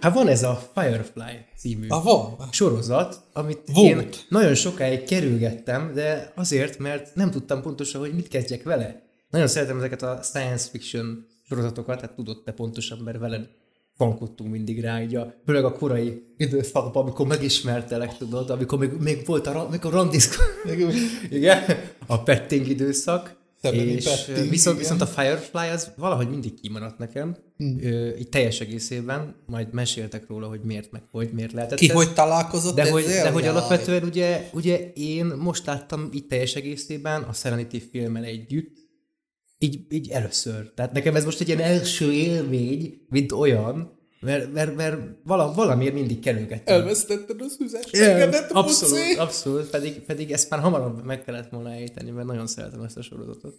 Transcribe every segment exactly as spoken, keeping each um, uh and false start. Hát van ez a Firefly című ah, van. sorozat, amit volt. Én nagyon sokáig kerülgettem, de azért, mert nem tudtam pontosan, hogy mit kezdjek vele. Nagyon szeretem ezeket a science fiction sorozatokat, hát tudod te pontosan, mert veled pankodtunk mindig rá, így a, főleg a korai időszakban, amikor megismertelek, tudod, amikor még, még volt a, a randiszk, igen, a petting időszak. És petting, viszont, viszont a Firefly az valahogy mindig kimaradt nekem, hmm. Ö, így teljes egészében, majd meséltek róla, hogy miért, meg hogy miért lehetett ki ez. Hogy találkozott de ezzel? De, de hogy alapvetően ugye, ugye én most láttam így teljes egészében a Serenity filmmel együtt, Így, így először. Tehát nekem ez most egy ilyen első élmény, mint olyan, mert, mert, mert vala, valamiért mindig kerülgettem. Elvesztetted az hűzességedet, abszolút, Pucci. Abszolút, pedig, pedig ezt már hamarabb meg kellett volna ejteni, mert nagyon szeretem ezt a sorozatot.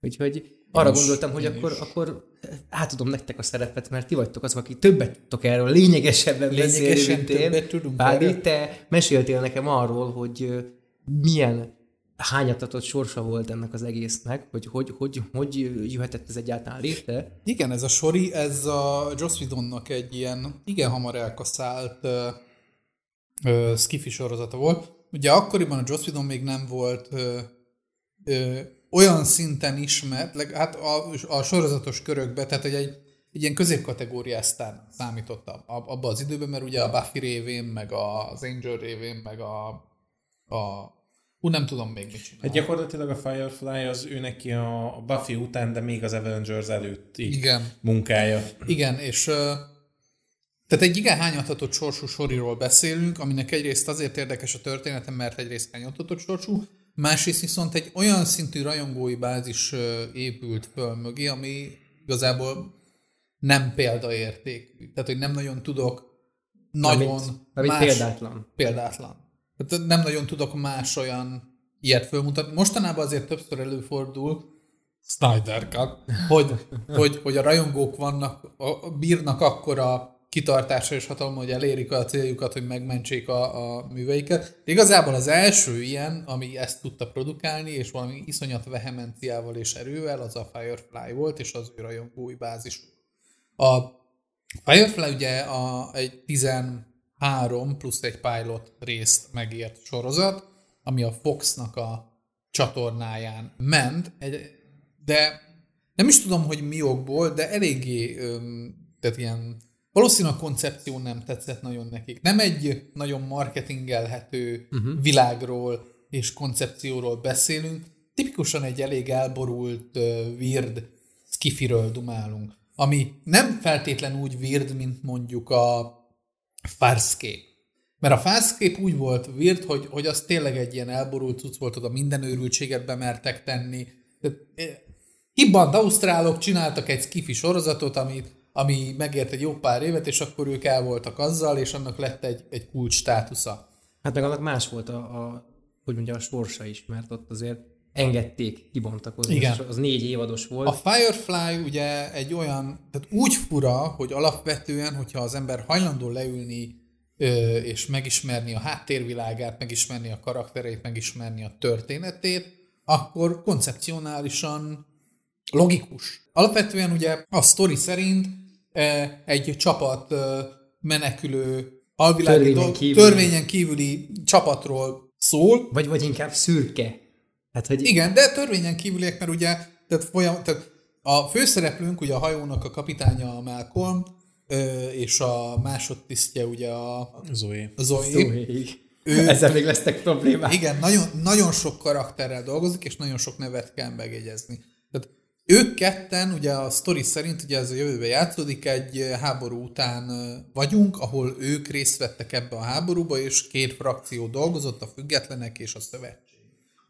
Úgyhogy arra most gondoltam, hogy akkor, akkor átadom nektek a szerepet, mert ti vagytok azok, akik többet tudtok erről, lényegesebben beszélni, mint én. Pádi, te meséltél nekem arról, hogy milyen hányatatott sorsa volt ennek az egésznek, hogy hogy, hogy, hogy jöhetett ez egyáltalán létre? Igen, ez a sori, ez a Joss Whedonnak egy ilyen igen hamar elkaszált uh, uh, sci-fi sorozata volt. Ugye akkoriban a Joss Whedon még nem volt uh, uh, olyan szinten ismert, leg, hát a, a sorozatos körökben, tehát egy, egy ilyen középkategóriáztán számítottam abban az időben, mert ugye a Buffy révén, meg az Angel révén, meg a, a Hú, nem tudom még mit csinálni. Hát gyakorlatilag a Firefly az ő neki a Buffy után, de még az Avengers előtti igen. munkája. Igen, és tehát egy igen hányatatott sorsú soriról beszélünk, aminek egyrészt azért érdekes a történetem, mert egyrészt hányatatott sorsú, másrészt viszont egy olyan szintű rajongói bázis épült föl mögé, ami igazából nem példaértékű. Tehát, hogy nem nagyon tudok nagyon amit, más... Amit példátlan. Példátlan. Tehát nem nagyon tudok más olyan ilyet fölmutatni. Mostanában azért többször előfordul Snyder Cut, hogy, hogy, hogy a rajongók vannak, a, bírnak akkora kitartásra és hatalma, hogy elérik a céljukat, hogy megmentsék a, a műveiket. De igazából az első ilyen, ami ezt tudta produkálni, és valami iszonyat vehemenciával és erővel, az a Firefly volt, és az ő rajongói bázis. A Firefly ugye a, egy tizen... három plusz egy pilot részt megért sorozat, ami a Foxnak a csatornáján ment, de nem is tudom, hogy mi okból, de eléggé, tehát ilyen, valószínűleg a koncepció nem tetszett nagyon nekik. Nem egy nagyon marketingelhető uh-huh. világról és koncepcióról beszélünk, tipikusan egy elég elborult, weird skifiről dumálunk, ami nem feltétlen úgy weird, mint mondjuk a Farscape. Mert a Farscape úgy volt weird, hogy, hogy az tényleg egy ilyen elborult cucc volt, oda minden őrültséget bemertek tenni. Hibbant ausztrálok csináltak egy skifi sorozatot, ami, ami megért egy jó pár évet, és akkor ők el voltak azzal, és annak lett egy, egy kulcs státusza. Hát meg annak más volt a, a, hogy mondja, a sorsa is, mert ott azért engedték kibontakozni. Igen. Az négy évados volt. A Firefly ugye egy olyan, tehát úgy fura, hogy alapvetően, hogyha az ember hajlandó leülni ö, és megismerni a háttérvilágát, megismerni a karaktereit, megismerni a történetét, akkor koncepcionálisan logikus. Alapvetően ugye a sztori szerint e, egy csapat e, menekülő alvilági törvényen, do- kívül. törvényen kívüli csapatról szól. Vagy, vagy inkább szürke. Hát, hogy... Igen, de törvényen kívüliek, mert ugye tehát folyam, tehát a főszereplőnk, ugye a hajónak a kapitánya a Malcolm, és a másodtisztje ugye a Zoe. Zoe. Zoe. Ő... Ezzel még lesznek problémák. Igen, nagyon, nagyon sok karakterrel dolgozik, és nagyon sok nevet kell megjegyezni. Tehát ők ketten, ugye a sztori szerint, ugye ez a jövőben játszódik, egy háború után vagyunk, ahol ők részt vettek ebbe a háborúba, és két frakció dolgozott, a függetlenek és a szövet.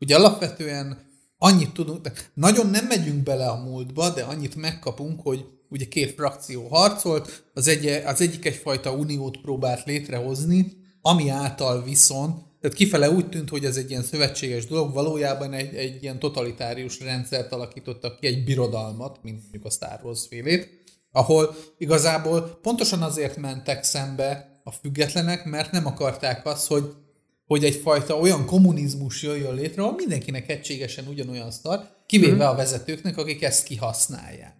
Ugye alapvetően annyit tudunk, nagyon nem megyünk bele a múltba, de annyit megkapunk, hogy ugye két frakció harcolt, az, egy, az egyik egyfajta uniót próbált létrehozni, ami által viszont, tehát kifele úgy tűnt, hogy ez egy ilyen szövetséges dolog, valójában egy, egy ilyen totalitárius rendszert alakítottak ki, egy birodalmat, mint mondjuk a Star Wars félét, ahol igazából pontosan azért mentek szembe a függetlenek, mert nem akarták azt, hogy hogy egyfajta olyan kommunizmus jöjjön létre, ahol mindenkinek egységesen ugyanolyan szar, kivéve a vezetőknek, akik ezt kihasználják.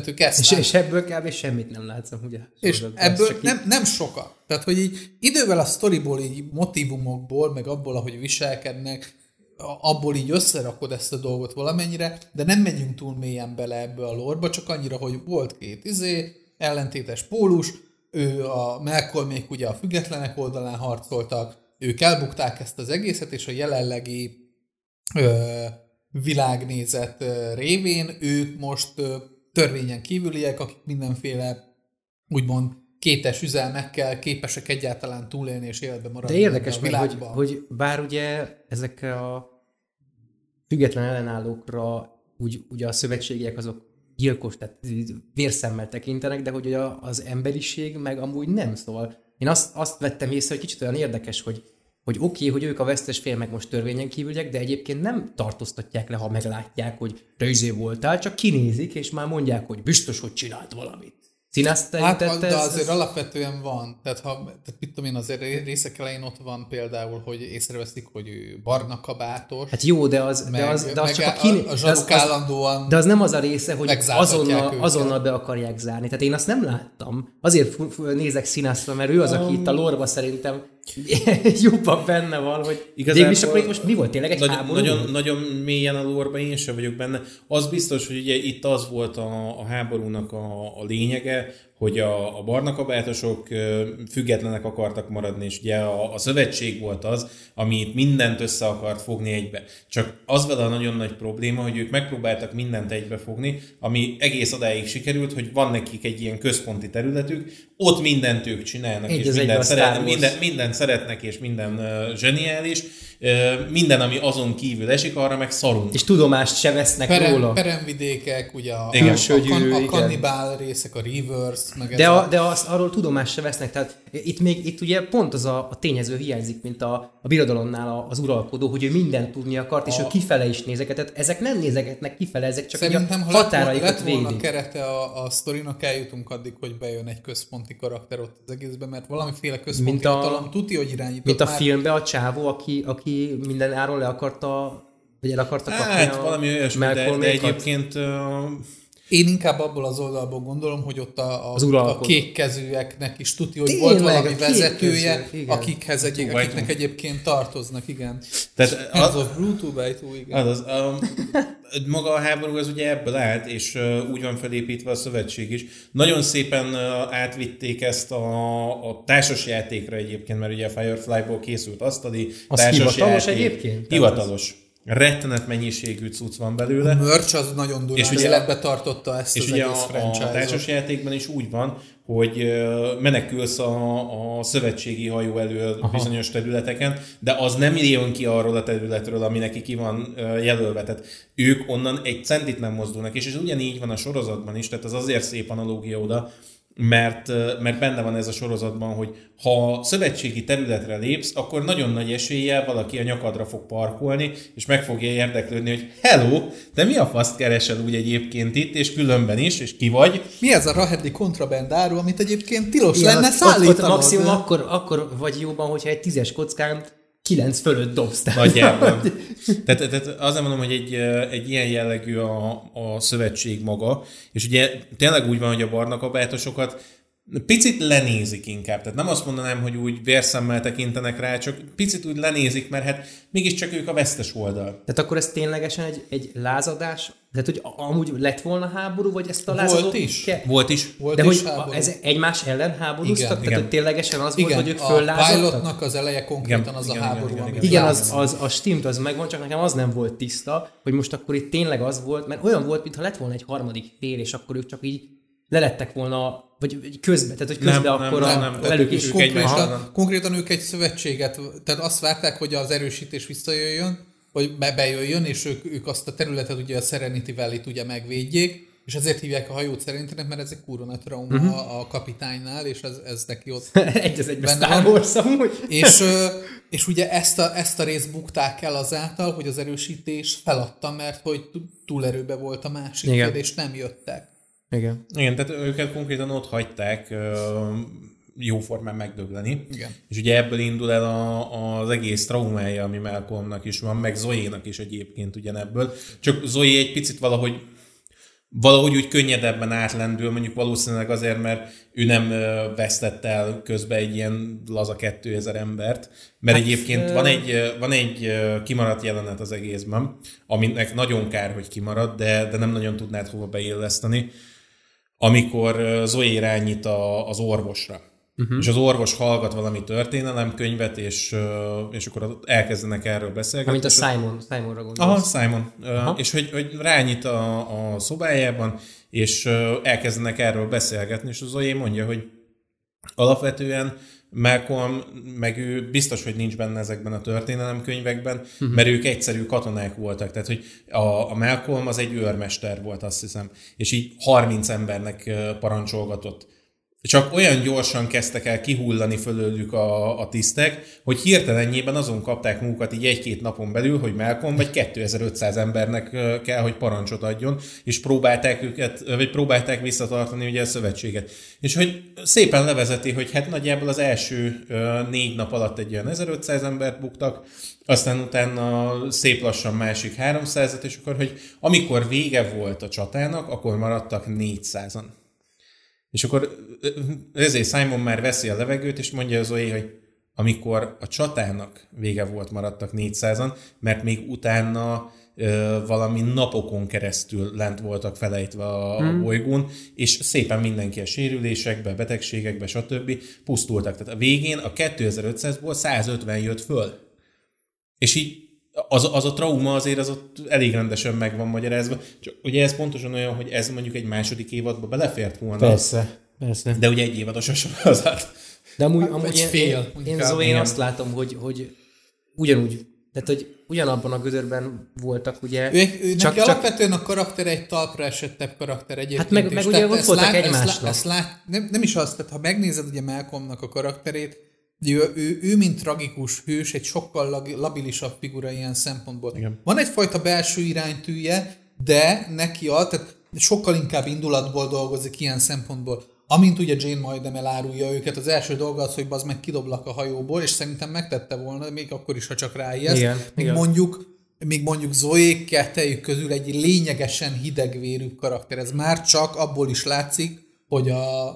Tehát ő kezdte. És, és ebből kb. Semmit nem látsz, ugye? És ebből nem, nem sokat. Tehát, hogy így idővel a sztoriból, így motivumokból, meg abból, ahogy viselkednek, abból így összerakod ezt a dolgot valamennyire, de nem megyünk túl mélyen bele ebbe a lore-ba, csak annyira, hogy volt két izé, ellentétes pólus, ő a Malcolmék ugye a függetlenek oldalán harcoltak, ők elbukták ezt az egészet, és a jelenlegi ö, világnézet ö, révén ők most ö, törvényen kívüliek, akik mindenféle úgymond kétes üzelmekkel képesek egyáltalán túlélni és életbe maradni. De érdekes még, hogy, hogy bár ugye ezek a független ellenállókra úgy, ugye a szövetségiek azok gyilkos, tehát vérszemmel tekintenek, de hogy a, az emberiség meg amúgy nem, szóval én azt, azt vettem észre, hogy kicsit olyan érdekes, hogy, hogy oké, okay, hogy ők a vesztes fél meg most törvényen kívüliek, de egyébként nem tartóztatják le, ha meglátják, hogy röjzé voltál, csak kinézik, és már mondják, hogy biztos, hogy csinált valamit. Színezte, hát, de ez, azért ez... alapvetően van. Tehát, ha, tehát mit tudom én, azért részek elején ott van például, hogy észreveszik, hogy ő barna kabátos. Hát jó, de az, meg, de az, de az csak a, kín... a, a zsaruk az, állandóan. De az nem az a része, hogy azonnal, azonnal be akarják zárni. Tehát én azt nem láttam. Azért f- f- nézek Színeztre, mert ő az, aki um... itt a lore-ba szerintem jobban benne van, hogy igazából végülis akkor itt most mi volt tényleg egy nagy, háború? Nagyon, nagyon mélyen a lore-ba én sem vagyok benne. Az biztos, hogy ugye itt az volt a, a háborúnak a, a lényege, hogy a, a barnakabátosok függetlenek akartak maradni, és ugye a, a szövetség volt az, ami itt mindent össze akart fogni egybe. Csak az vele a nagyon nagy probléma, hogy ők megpróbáltak mindent egybe fogni, ami egész odáig sikerült, hogy van nekik egy ilyen központi területük, ott mindent ők csinálnak, egy és mindent, szeret, minden, mindent szeretnek, és minden uh, zseniális, uh, minden, ami azon kívül esik, arra meg szarunk. És tudomást se vesznek Perem, róla. Peremvidékek, ugye a, igen, a, a, gyűrű, a kannibál részek, a Rivers, De, a, de az, arról tudomást se vesznek, tehát itt még itt ugye pont az a, a tényező hiányzik, mint a, a birodalomnál az uralkodó, hogy ő mindent tudni akart, a... és ő kifele is nézegetett. Ezek nem nézegetnek kifele, ezek csak szerintem, a határaikat védik. Szerintem, kerete a, a sztorinak, eljutunk addig, hogy bejön egy központi karakter ott az egészben, mert valamiféle központi hatalom tuti, hogy irányított. Mint a filmben a csávó, aki, aki minden áron le akarta, vagy el akarta kapni hát, a valami olyasmi, de, de egyébként... Uh... Én inkább abból az oldalból gondolom, hogy ott a, a, a kékkezűeknek is tudja, hogy tényleg, volt valami vezetője, akikhez egyéb, akiknek egyébként tartoznak, igen. Tehát az a Bluetooth-bejtó, igen. Az, az, a, maga a háború az ugye ebből állt, és uh, úgy van felépítve a szövetség is. Nagyon szépen uh, átvitték ezt a, a társasjátékra egyébként, mert ugye a Firefly-ból készült asztali az társasjáték. Hivatalos egyébként? Hivatalos. Rettenet mennyiségű cucc van belőle. A merch az nagyon durán életbe tartotta ezt és az ugye egész franchise-ot. A társasjátékban is úgy van, hogy menekülsz a, a szövetségi hajó elől aha. bizonyos területeken, de az nem jön ki arról a területről, ami neki ki van jelölve. Tehát ők onnan egy centit nem mozdulnak, és ez ugyanígy van a sorozatban is, tehát az azért szép analógia oda, Mert, mert benne van ez a sorozatban, hogy ha szövetségi területre lépsz, akkor nagyon nagy eséllyel valaki a nyakadra fog parkolni, és meg fogja érdeklődni, hogy hello, de mi a faszt keresel úgy egyébként itt, és különben is, és ki vagy? Mi ez a rahedli kontrabendáról, amit egyébként tilos igen, lenne szállítanod? Ott, ott maximum akkor, akkor vagy jóban, hogyha egy tízes kockán kilenc fölött dobsz. Nagyjából. tehát, tehát azért mondom, hogy egy, egy ilyen jellegű a, a szövetség maga, és ugye tényleg úgy van, hogy a barnakabátosokat picit lenézik inkább. Tehát nem azt mondanám, hogy úgy vérszemmel tekintenek rá, csak picit úgy lenézik, mert hát mégiscsak ők a vesztes oldal. Tehát akkor ez ténylegesen egy, egy lázadás? Tehát, hogy amúgy lett volna háború, vagy ezt a lázadó... Volt is. Ke- volt is. Volt de is hogy háború. Ez egymás ellen háborúztak? Igen, tehát, igen. hogy ténylegesen az igen, volt, hogy ők föllázadtak? Igen, a pilotnak az eleje konkrétan igen, az igen, a háború. Igen, igen, igen az, az, a stimmt, az megvan, csak nekem az nem volt tiszta, hogy most akkor itt tényleg az volt, mert olyan volt, mintha lett volna egy harmadik fél, és akkor ők csak így lelettek volna, vagy közbe, tehát hogy közbe nem, akkor nem, nem, a velük is. Konkrétan, konkrétan ők egy szövetséget, tehát azt várták, hogy az erősítés visszajöjjön, vagy bejöjjön, és ők, ők azt a területet ugye a Serenity Valley-t ugye megvédjék, és ezért hívják a hajót Serenitynek, mert ez egy kurona trauma uh-huh. a kapitánynál, és ez, ez neki ott egy az egyben Star Wars amúgy. és, és ugye ezt a, ezt a részt bukták el azáltal, hogy az erősítés feladta, mert hogy túlerőbe volt a másik, igen. és nem jöttek. Igen. Igen, tehát őket konkrétan ott hagyták jóformán megdögleni. Igen. És ugye ebből indul el a, az egész traumája, ami Malcolmnak is van, meg Zoénak is egyébként ugyanebből. Csak Zoe egy picit valahogy valahogy úgy könnyedebben átlendül, mondjuk valószínűleg azért, mert ő nem vesztett el közben egy ilyen laza kétezer embert, mert hát egyébként ö... van, egy, van egy kimaradt jelenet az egészben, aminek nagyon kár, hogy kimaradt, de, de nem nagyon tudnád hova beilleszteni, amikor Zoe irányít a, az orvosra. Uh-huh. És az orvos hallgat valami történelemkönyvet, és, és akkor elkezdenek erről beszélgetni. Amint a Simon, Simonra gondolsz. Aha, Simon. Aha. És hogy, hogy rányit a, a szobájában, és elkezdenek erről beszélgetni, és az Zoe mondja, hogy alapvetően Malcolm, meg ő biztos, hogy nincs benne ezekben a történelemkönyvekben, uh-huh. mert ők egyszerű katonák voltak. Tehát, hogy a, a Malcolm az egy őrmester volt, azt hiszem, és így harminc embernek parancsolgatott. Csak olyan gyorsan kezdtek el kihullani fölőlük a, a tisztek, hogy hirtelennyében azon kapták munkat így egy-két napon belül, hogy Malcolm vagy kétezer-ötszáz embernek kell, hogy parancsot adjon, és próbálták őket, vagy próbálták visszatartani ugye a szövetséget. És hogy szépen levezeti, hogy hát nagyjából az első négy nap alatt egy olyan ezerötszáz embert buktak, aztán utána szép lassan másik háromszázat, és akkor, hogy amikor vége volt a csatának, akkor maradtak négyszázan. És akkor ezért Simon már veszi a levegőt, és mondja az Zoe, hogy amikor a csatának vége volt, maradtak négyszázan, mert még utána ö, valami napokon keresztül lent voltak felejtve a, hmm. a bolygón, és szépen mindenki a sérülésekbe, betegségekbe, stb. Pusztultak. Tehát a végén a kétezer-ötszázból száz ötven jött föl. És így Az, az a trauma azért az ott elég rendesen meg van magyarázva. Csak ugye ez pontosan olyan, hogy ez mondjuk egy második évadba belefért volna. Persze, persze. De ugye egy évados a sorozat. De amúgy, hát, amúgy én, fél, én, én Zoe azt látom, hogy, hogy ugyanúgy, tehát hogy ugyanabban a gödörben voltak, ugye. Ő, ő csak, neki csak... alapvetően a karakter egy talpra esettebb karakter egyébként. Hát meg, meg ugye ott voltak egymásnak. Ezt lát, nem, nem is azt, tehát ha megnézed ugye Malcolmnak a karakterét, Ő, ő, ő, mint tragikus hős, egy sokkal labilisabb figura ilyen szempontból. Igen. Van egyfajta belső iránytűje, de neki a, tehát sokkal inkább indulatból dolgozik ilyen szempontból. Amint ugye Jayne majdnem elárulja őket, az első dolga az, hogy bazd meg kidoblak a hajóból, és szerintem megtette volna, még akkor is, ha csak ráijeszt. Igen, még igen. mondjuk még mondjuk Zoe kettejük közül egy lényegesen hidegvérű karakter. Ez már csak abból is látszik, hogy a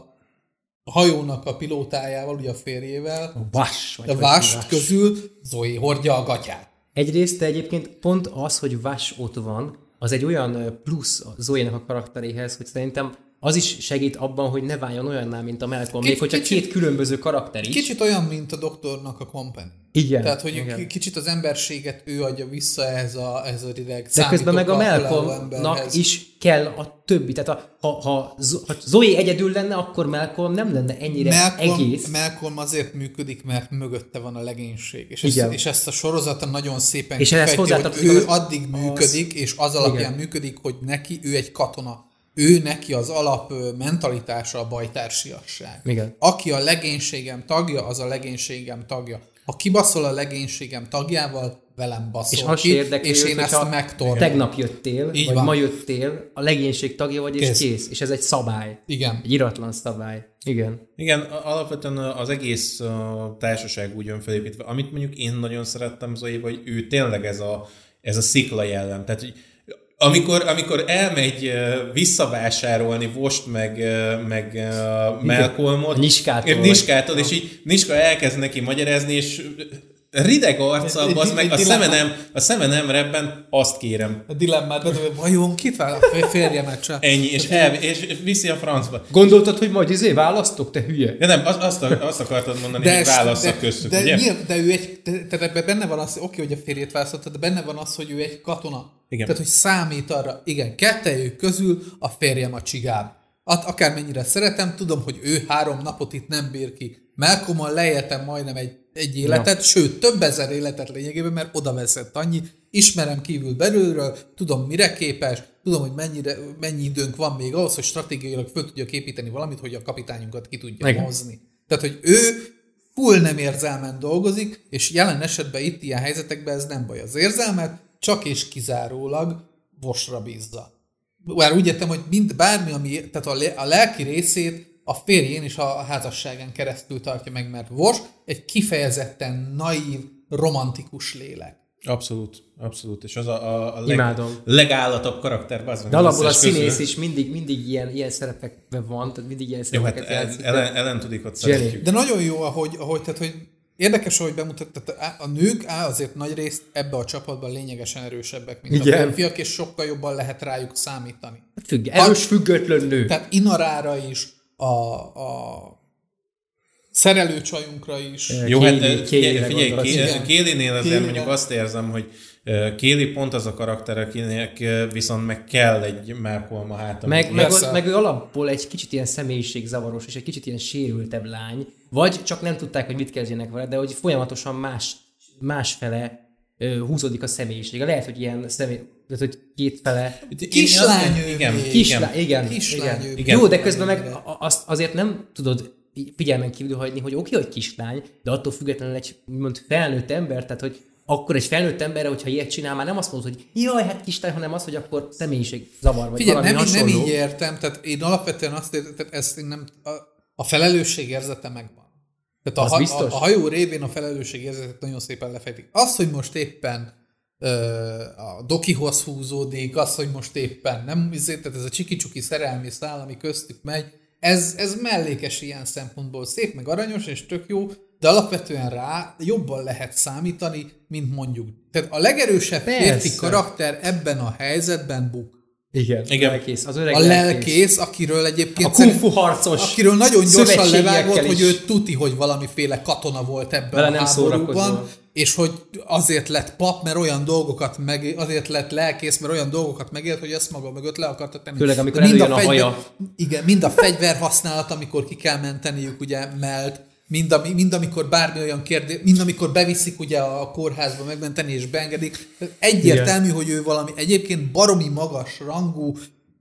A hajónak a pilótájával, ugye a férjével, a vas, a vas közül Zoe hordja a gatyát. Egyrészt, de egyébként pont az, hogy vas ott van, az egy olyan plusz Zoe-nek a karakteréhez, hogy szerintem az is segít abban, hogy ne váljon olyanná, mint a Malcolm, még hogyha kicsit, két különböző karakter is. Kicsit olyan, mint a doktornak a Company. Igen. Tehát, hogy igen. kicsit az emberséget ő adja vissza ehhez a, ehhez a rideg számítókkal. De közben meg a Malcolmnak is kell a többi. Tehát a, ha, ha Zoe egyedül lenne, akkor Malcolm nem lenne ennyire Malcolm, egész. Malcolm azért működik, mert mögötte van a legénység. És, ezt, és ezt a sorozata nagyon szépen kifejti, hogy ő az, addig működik, az, és az alapján igen. működik, hogy neki ő egy katona. Ő neki az alap mentalitása a bajtársiasság. Igen. Aki a legénységem tagja, az a legénységem tagja. Ha kibaszol a legénységem tagjával, velem baszol és ki, és én ezt megtorlom. Tegnap jöttél, Így vagy van. ma jöttél, a legénység tagja vagy, és kész. kész. És ez egy szabály. Igen. Egy iratlan szabály. Igen. Igen, alapvetően az egész társaság úgy jön felépítve. Amit mondjuk én nagyon szerettem Zoéba, hogy ő tényleg ez a, ez a szikla jellem. Tehát, hogy Amikor, amikor elmegy visszavásárolni Vost meg, meg Malcolmot, Niskától, Niskától és így Niska elkezd neki magyarázni, és rideg arccal, az meg a szemenem, a szemenem rebben, azt kérem. A dilemmát, de vajon kit férjemet csak. Ennyi, és, el, és viszi a francba. Gondoltad, hogy majd izé választok, te hülye? De nem, azt, azt akartad mondani, de hogy válasszak köztük, de, ugye? De, de ő egy, tehát benne van az, oké, hogy a férjét választottad, de benne van az, hogy ő egy katona. Igen. Tehát, hogy számít arra, igen, kettejük közül a férjem a csigám. At, akármennyire szeretem, tudom, hogy ő három napot itt nem bír ki. Malcolmmal leéltem majdnem egy, egy életet, no. sőt, több ezer életet lényegében, mert oda veszett annyi. Ismerem kívül belülről, tudom, mire képes, tudom, hogy mennyire, mennyi időnk van még ahhoz, hogy stratégiailag föl tudjak építeni valamit, hogy a kapitányunkat ki tudja igen. hozni. Tehát, hogy ő full nem érzelmen dolgozik, és jelen esetben itt ilyen helyzetekben ez nem baj az érzelmet, csak és kizárólag Vosra bízza. Már úgy értem, hogy mind bármi, ami, tehát a, le, a lelki részét a férjén és a házasságán keresztül tartja meg, mert Vos egy kifejezetten naív, romantikus lélek. Abszolút, abszolút. És az a, a leg, legállatabb karakter. Az de alapból a színész közül is mindig, mindig ilyen, ilyen szerepekben van, tehát mindig ilyen szerepeket hát játszik. Ellen, ellen tudik, ott szeretjük. De nagyon jó, ahogy, ahogy tehát, hogy érdekes, hogy bemutatták, a nők á, azért nagy részt ebbe a csapatban lényegesen erősebbek, mint igen, a férfiak, és sokkal jobban lehet rájuk számítani. Függ, erős független nő. Tehát Inarára is, a, a szerelőcsajunkra is. Jó, hát figyelj, Kaylee-nél azért mondjuk azt érzem, hogy Kaylee pont az a karakter, akinek viszont meg kell egy mápolma hátam. Meg, meg, meg ő alapból egy kicsit ilyen személyiségzavaros, és egy kicsit ilyen sérültebb lány, vagy csak nem tudták, hogy mit kezdjenek vele, de hogy folyamatosan más, másfele húzódik a személyisége. Lehet, hogy ilyen személy... Tehát, hogy kétfele... Kislány ő! Igen, kislány, igen, kislány, igen, igen. Jó, de közben meg azt azért nem tudod figyelmen kívül hagyni, hogy oké, okay, hogy kislány, de attól függetlenül egy úgymond felnőtt ember, tehát hogy akkor egy felnőtt emberre, hogyha ilyet csinál, már nem azt mondod, hogy jaj, hát kislány, hanem az, hogy akkor személyiség zavar, vagy figyelj, valami nem, hasonló. Nem így értem, tehát én alapvetően azt értem, tehát ezt nem, a, a felelősség érzete megvan. Tehát a, ha, a, a hajó révén a felelősség érzetet nagyon szépen lefejtik. Az, hogy most éppen ö, a dokihoz húzódik, az, hogy most éppen nem, tehát ez a csiki-csuki szerelmi szál, ami köztük megy, Ez, ez mellékes ilyen szempontból, szép, meg aranyos, és tök jó, de alapvetően rá jobban lehet számítani, mint mondjuk. Tehát a legerősebb férfi karakter ebben a helyzetben Book. Igen, igen. Lelkész, az öreg a lelkész, akiről egyébként... A kung fu harcos. Akiről nagyon gyorsan levágott, hogy ő tuti, hogy valamiféle katona volt ebben vele a háborúban, és hogy azért lett pap, mert olyan dolgokat meg, azért lett lelkész, mert olyan dolgokat megélt, hogy ezt maga mögött le akarta tenni. Főleg, amikor mind előjön a, fegyver, a haja. Igen, mind a fegyver használat, amikor ki kell menteniük, ugye, melt, mind, ami, mind amikor bármi olyan kérdés, mind amikor beviszik ugye a kórházba megmenteni és beengedik. Egyértelmű, igen, hogy ő valami egyébként baromi magas rangú,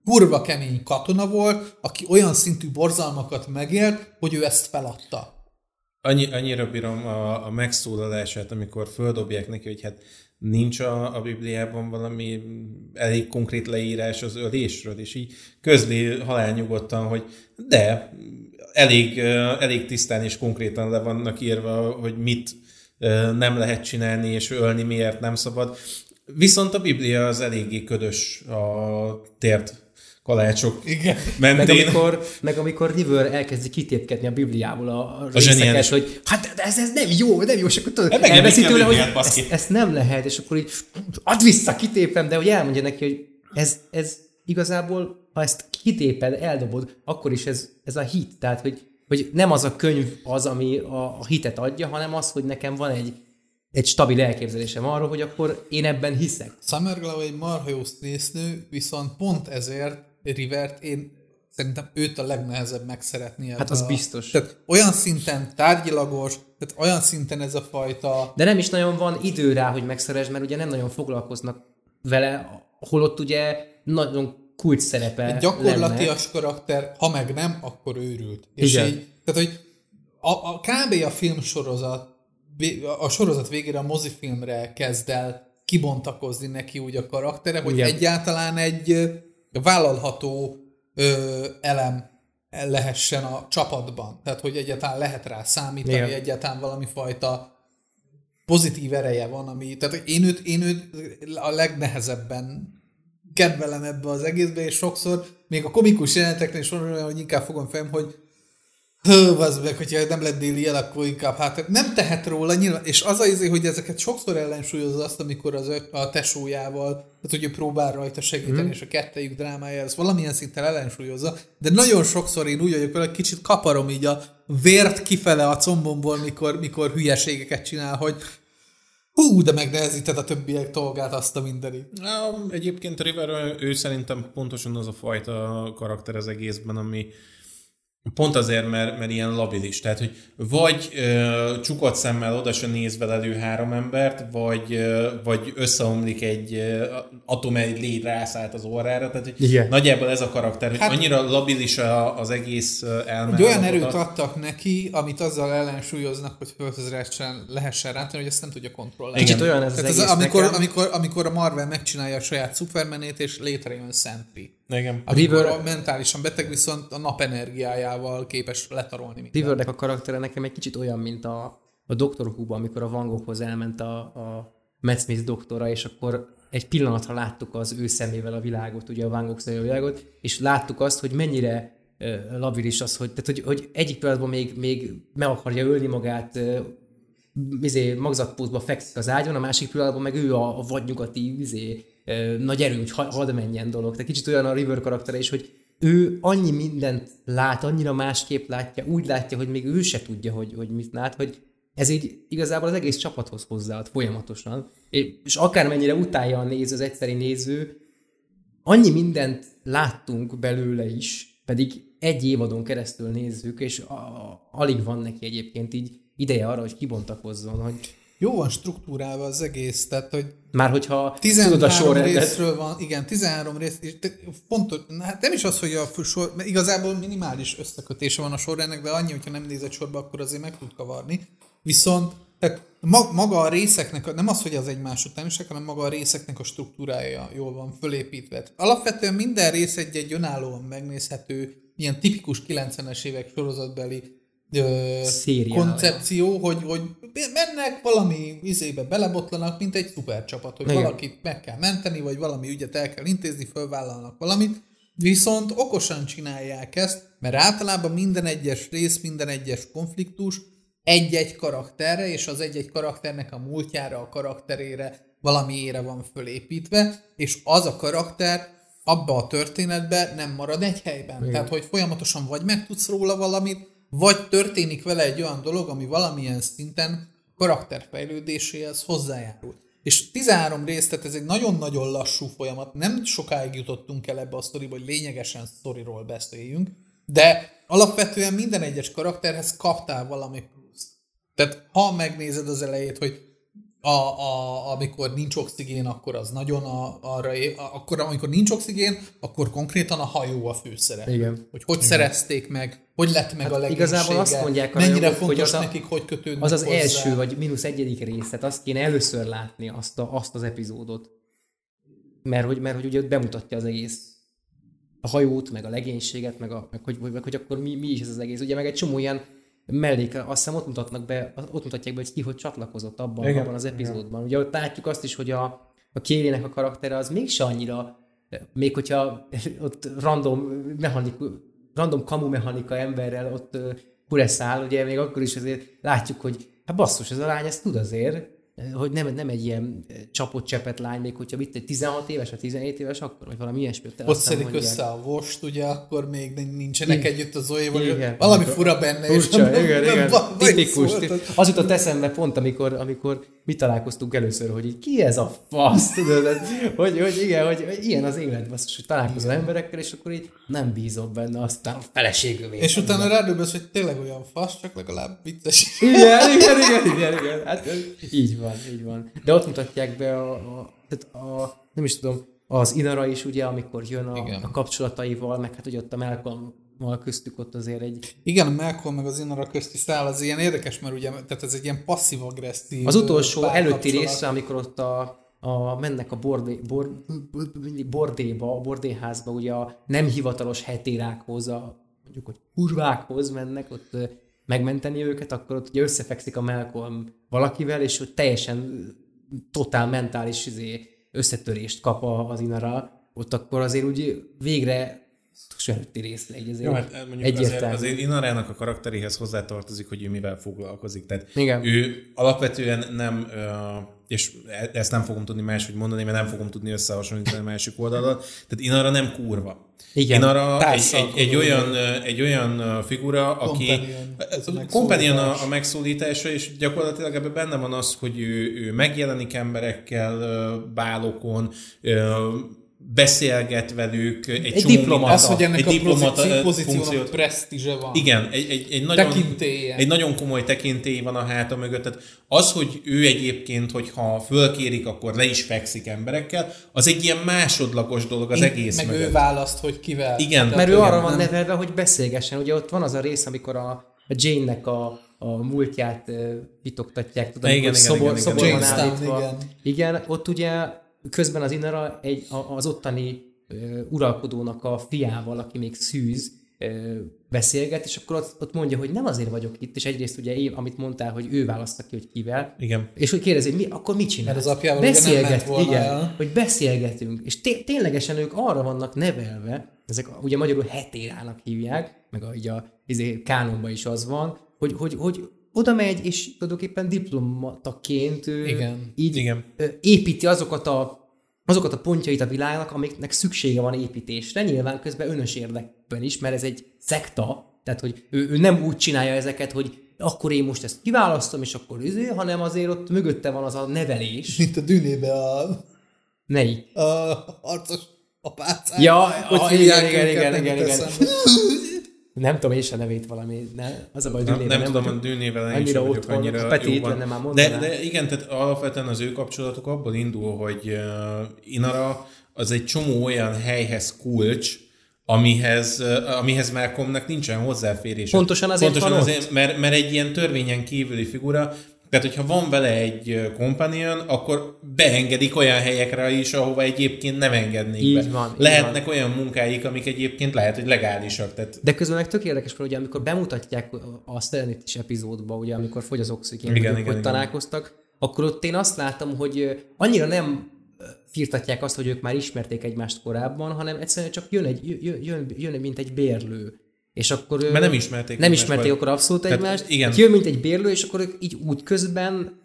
kurva kemény katona volt, aki olyan szintű borzalmakat megélt, hogy ő ezt feladta. Annyi, annyira bírom a, a megszólalását, amikor földobják neki, hogy hát nincs a, a Bibliában valami elég konkrét leírás az ölésről, és így közli halálnyugodtan, hogy de elég, elég tisztán és konkrétan le vannak írva, hogy mit nem lehet csinálni, és ölni miért nem szabad. Viszont a Biblia az eléggé ködös a tért kalácsok mentén. Meg amikor, meg amikor River elkezdi kitépkedni a Bibliából a, a részeket, hogy hát ez, ez nem jó, nem jó, és akkor tudod, elveszi tőle, hogy ezt, ezt nem lehet, és akkor így add vissza, kitépem, de hogy elmondja neki, hogy ez, ez igazából, ha ezt kitéped, eldobod, akkor is ez, ez a hit, tehát hogy, hogy nem az a könyv az, ami a, a hitet adja, hanem az, hogy nekem van egy egy stabil elképzelésem arról, hogy akkor én ebben hiszek. Summerglow egy marha jó színésznő, viszont pont ezért Rivert, én szerintem őt a legnehezebb megszeretni. Hát az a... biztos. Tehát olyan szinten tárgyilagos, tehát olyan szinten ez a fajta... De nem is nagyon van idő rá, hogy megszeresd, mert ugye nem nagyon foglalkoznak vele, holott ugye nagyon kulcs szerepe lenne. Gyakorlatias karakter, ha meg nem, akkor őrült. És igen. Így, tehát, hogy a, a kb. A filmsorozat, a sorozat végére a mozifilmre kezd el kibontakozni neki úgy a karaktere, hogy igen, egyáltalán egy... vállalható ö, elem lehessen a csapatban. Tehát, hogy egyáltalán lehet rá számítani, igen, egyáltalán valami fajta pozitív ereje van, ami... Tehát én őt, én őt a legnehezebben kedvelem ebbe az egészbe, és sokszor még a komikus jeleneteknél is olyan, hogy inkább fogom fejem, hogy az meg, hogyha nem lennél ilyen, akkor inkább hát nem tehet róla nyilván, és az az izé, hogy ezeket sokszor ellensúlyozza azt, amikor az ő, a tesójával, tehát hogy ő próbál rajta segíteni, mm. és a kettejük drámája, ez valamilyen szinten ellensúlyozza, de nagyon sokszor én úgy vagyok, hogy kicsit kaparom így a vért kifele a combomból, mikor, mikor hülyeségeket csinál, hogy hú, de megnehezíted a többiek dolgát, azt a mindenit. Ja, egyébként River, ő szerintem pontosan az a fajta karakter az egészben, ami pont azért, mert, mert ilyen labilis. Tehát, hogy vagy ö, csukott szemmel oda se néz velelő három embert, vagy, ö, vagy összeomlik egy ö, atom egy légy rászállt az orrára. Tehát, hogy igen, nagyjából ez a karakter, hogy hát, annyira labilis a, az egész elme. Hogy olyan erőt adtak neki, amit azzal ellensúlyoznak, hogy föltözressen lehessen rátenni, hogy ezt nem tudja kontrollálni. Kicsit olyan ez az, az, az amikor, amikor, amikor a Marvel megcsinálja a saját Supermanét, és létrejön Szentpi. Igen. A River a mentálisan beteg, viszont a napenergiájával képes letarolni mindent. Rivernek a karaktere nekem egy kicsit olyan, mint a, a Doctor Who-ban, amikor a Van Goghhoz elment a, a Matt Smith doktora, és akkor egy pillanatra láttuk az ő szemével a világot, ugye a Van Gogh szemével a világot, és láttuk azt, hogy mennyire labilis az, hogy, tehát, hogy, hogy egyik pillanatban még, még meg akarja ölni magát, izé, magzatpózba fekszik az ágyon, a másik pillanatban meg ő a, a vadnyugati izé, nagy erőgy, hadd menjen dolog. Tehát kicsit olyan a River karaktere is, hogy ő annyi mindent lát, annyira másképp látja, úgy látja, hogy még ő se tudja, hogy, hogy mit lát, hogy ez így igazából az egész csapathoz hozzáad folyamatosan. És akármennyire utálja a néző, az egyszeri néző, annyi mindent láttunk belőle is, pedig egy évadon keresztül nézzük, és a, a, alig van neki egyébként így ideje arra, hogy kibontakozzon, hogy... Jó van struktúrálva az egész, tehát, hogy... Már hogyha tudod a sorrendet... részről van, igen, tizenhárom rész, és pontos, hát nem is az, hogy a sor, mert igazából minimális összekötése van a sorrendnek, de annyi, hogyha nem nézed sorba, akkor azért meg tud kavarni. Viszont tehát maga a részeknek, nem az, hogy az egymás utánisak, hanem maga a részeknek a struktúrája jól van fölépítve. Alapvetően minden rész egy-egy önállóan megnézhető, ilyen tipikus kilencvenes évek sorozatbeli ö, koncepció, hogy, hogy mennek, valami izébe belebotlanak, mint egy szupercsapat, hogy igen, valakit meg kell menteni, vagy valami ügyet el kell intézni, fölvállalnak valamit, viszont okosan csinálják ezt, mert általában minden egyes rész, minden egyes konfliktus egy-egy karakterre, és az egy-egy karakternek a múltjára, a karakterére, valamiére van fölépítve, és az a karakter abba a történetben nem marad egy helyben. Igen. Tehát, hogy folyamatosan vagy megtudsz róla valamit, vagy történik vele egy olyan dolog, ami valamilyen szinten karakterfejlődéséhez hozzájárul. És tizenhárom rész, tehát ez egy nagyon-nagyon lassú folyamat, nem sokáig jutottunk el ebbe a sztoriba, hogy lényegesen sztoriról beszéljünk, de alapvetően minden egyes karakterhez kaptál valami plusz. Tehát ha megnézed az elejét, hogy a, a, amikor nincs oxigén, akkor az nagyon a, arra ér, akkor amikor nincs oxigén, akkor konkrétan a hajó a főszerep. Igen. Hogy hogy Igen. szerezték meg, hogy lett meg hát a legénysége. Igazából azt mondják, mennyire jogok, fontos, hogy az a, nekik, hogy kötődnek az az hozzá. Első vagy mínusz egyedik rész, tehát azt kéne először látni azt, a, azt az epizódot. Mert hogy, mert hogy ugye bemutatja az egész a hajót, meg a legénységet, meg, a, meg, hogy, meg hogy akkor mi, mi is ez az egész. Ugye meg egy csomó ilyen mellék, azt hiszem ott mutatnak be, ott mutatják be, hogy ki hogy csatlakozott abban, igen, abban az epizódban. Igen. Ugye ott látjuk azt is, hogy a, a Kaylee-nek a karaktere az mégse annyira, még hogyha ott random mechaniku, random kamu mechanika emberrel ott kureszál, ugye még akkor is azért látjuk, hogy hát basszus, ez a lány ezt tud azért, hogy nem, nem egy ilyen csapott csepet lány, még hogyha itt egy tizenhat éves, vagy tizenhét éves, akkor, vagy valami ilyesmi. Ott szedik össze a vost, ugye, akkor még nincsenek igen. együtt az olyan, valami fura benne. Furcsa, és igen, igen, tipikus. Az jutott eszembe pont, amikor, amikor mi találkoztunk először, hogy így, ki ez a fasz, tudod, hogy, hogy igen, hogy, hogy ilyen az életben, az, hogy találkozol emberekkel, és akkor így nem bízom benne, aztán a feleségül. És utána rádöbbensz, hogy tényleg olyan fasz, csak legalább vicces. Igen, igen, igen, igen, igen. Hát így van. Így van. De ott mutatják be a, a, tehát a, nem is tudom, az Inara is, ugye, amikor jön a, a kapcsolataival, meg hát ugye ott a Malcolmmal köztük ott azért egy... Igen, a Malcolm meg az Inara közti szál az ilyen érdekes, mert ugye, tehát ez egy ilyen passzív-agresszív... Az utolsó előtti része, amikor ott a, a, mennek a bordé, bord, bordéba, a bordéházba, ugye a nem hivatalos hetérákhoz, a, mondjuk, hogy kurvákhoz mennek, ott megmenteni őket, akkor ott ugye összefekszik a Malcolm valakivel, és hogy teljesen totál mentális izé, összetörést kap az Inara, ott akkor azért úgy végre előtti részre így azért egyértelmű. Azért Inarának a karakteréhez hozzátartozik, hogy ő mivel foglalkozik. Tehát igen. ő alapvetően nem, és ezt nem fogom tudni máshogy mondani, mert nem fogom tudni összehasonlítani a másik oldalon, tehát Inara nem kurva. Igen, Inara egy, egy, egy, olyan, egy olyan figura, aki kompanion a, a megszólítása, és gyakorlatilag ebben benne van az, hogy ő, ő megjelenik emberekkel, bálokon, beszélget velük, egy, egy csomó diplomata. Az, hogy ennek egy a diplomata pozíciónak presztízse van. Igen, egy, egy, egy, nagyon, egy nagyon komoly tekintély van a háta mögött. Tehát az, hogy ő egyébként, hogyha fölkérik, akkor le is fekszik emberekkel, az egy ilyen másodlagos dolog az Én, egész meg mögött. Meg ő választ, hogy kivel. Igen. Tehát mert ő arra nem... van nevelve, hogy beszélgessen. Ugye ott van az a rész, amikor a, a Jayne-nek a a múltját vitogtatják, tudom, igen, igen, szobor, igen, szobor igen, van állítva. Igen. igen, ott ugye közben az Inara egy, az ottani ö, uralkodónak a fiával, aki még szűz, beszélget, és akkor ott, ott mondja, hogy nem azért vagyok itt, és egyrészt ugye én, amit mondtál, hogy ő választa ki, hogy kivel, igen. És hogy kérdezi, hogy mi, akkor mit csinálsz? Mert az apjával Beszélget, nem ment volna igen, el. Hogy beszélgetünk, és té- ténylegesen ők arra vannak nevelve, ezek ugye magyarul hetérának hívják, meg a, ugye a izé, kánonban is az van, hogy, hogy, hogy oda megy, és tulajdonképpen diplomataként igen. így igen. építi azokat a azokat a pontjait a világnak, amiknek szüksége van építésre, nyilván közben önös érdekben is, mert ez egy szekta, tehát hogy ő, ő nem úgy csinálja ezeket, hogy akkor én most ezt kiválasztom, és akkor üző, hanem azért ott mögötte van az a nevelés. Mint a Dűnébe a... Melyik? A harcos apácán. Ja, a, igen, igen, igen, igen, igen. Nem tudom, és a nevét valami, ne, az a baj, Dűnével. Nem, nem tudom, a Dűnével nem is vagyok annyira jóban. De, de igen, tehát alapvetően az ő kapcsolatok abból indul, hogy uh, Inara az egy csomó olyan helyhez kulcs, amihez, uh, amihez Malcolmnak nincsen hozzáférés. Pontosan azért Pontosan van azért, mert, mert egy ilyen törvényen kívüli figura, tehát hogyha van vele egy companion, akkor beengedik olyan helyekre is, ahova egyébként nem engednék így be. Van, lehetnek van. Olyan munkáik, amik egyébként lehet, hogy legálisak. Tehát... De közben meg tök érdekes, hogy amikor bemutatják a Serenity-s epizódba, ugye, amikor fogy az oxigén, igen, igen, hogy igen. találkoztak, akkor ott én azt láttam, hogy annyira nem firtatják azt, hogy ők már ismerték egymást korábban, hanem egyszerűen csak jön, egy, jön, jön, jön mint egy bérlő. És akkor mert nem ismerték. Nem ismerték akkor abszolút egymást. Jön, mint egy bérlő, és akkor így út közben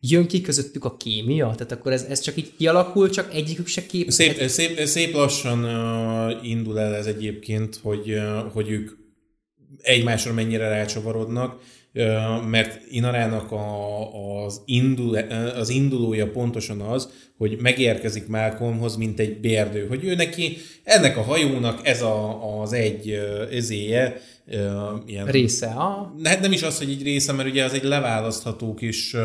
jön ki közöttük a kémia. Tehát akkor ez, ez csak így kialakul, csak egyikük se képes. Szép, szép, szép lassan uh, indul el ez egyébként, hogy, uh, hogy ők egymásra mennyire rácsavarodnak, uh, mert Inarának a, az, indul, az indulója pontosan az, hogy megérkezik Malcolmhoz, mint egy bérdő, hogy ő neki, ennek a hajónak ez a, az egy ezéje, ilyen... Része, a... Hát nem is az, hogy egy része, mert ugye az egy leválasztható kis uh,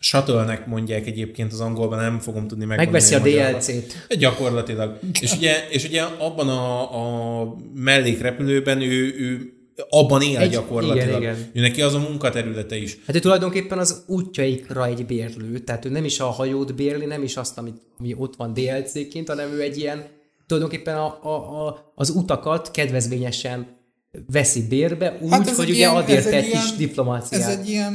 shuttle-nek mondják egyébként az angolban, nem fogom tudni megmondani. Megveszi a, a dé el cét. Gyakorlatilag. és, ugye, és ugye abban a, a mellékrepülőben ő, ő abban él egy, gyakorlatilag. Igen, igen. Ő neki az a munkaterülete is. Hát ő tulajdonképpen az útjaikra egy bérlő, tehát ő nem is a hajót bérli, nem is azt, amit, ami ott van dé el céként, hanem ő egy ilyen, tulajdonképpen a, a, a, az utakat kedvezményesen veszi bérbe, úgy, hát hogy ugye ad érte egy kis diplomáciát. Ez egy ilyen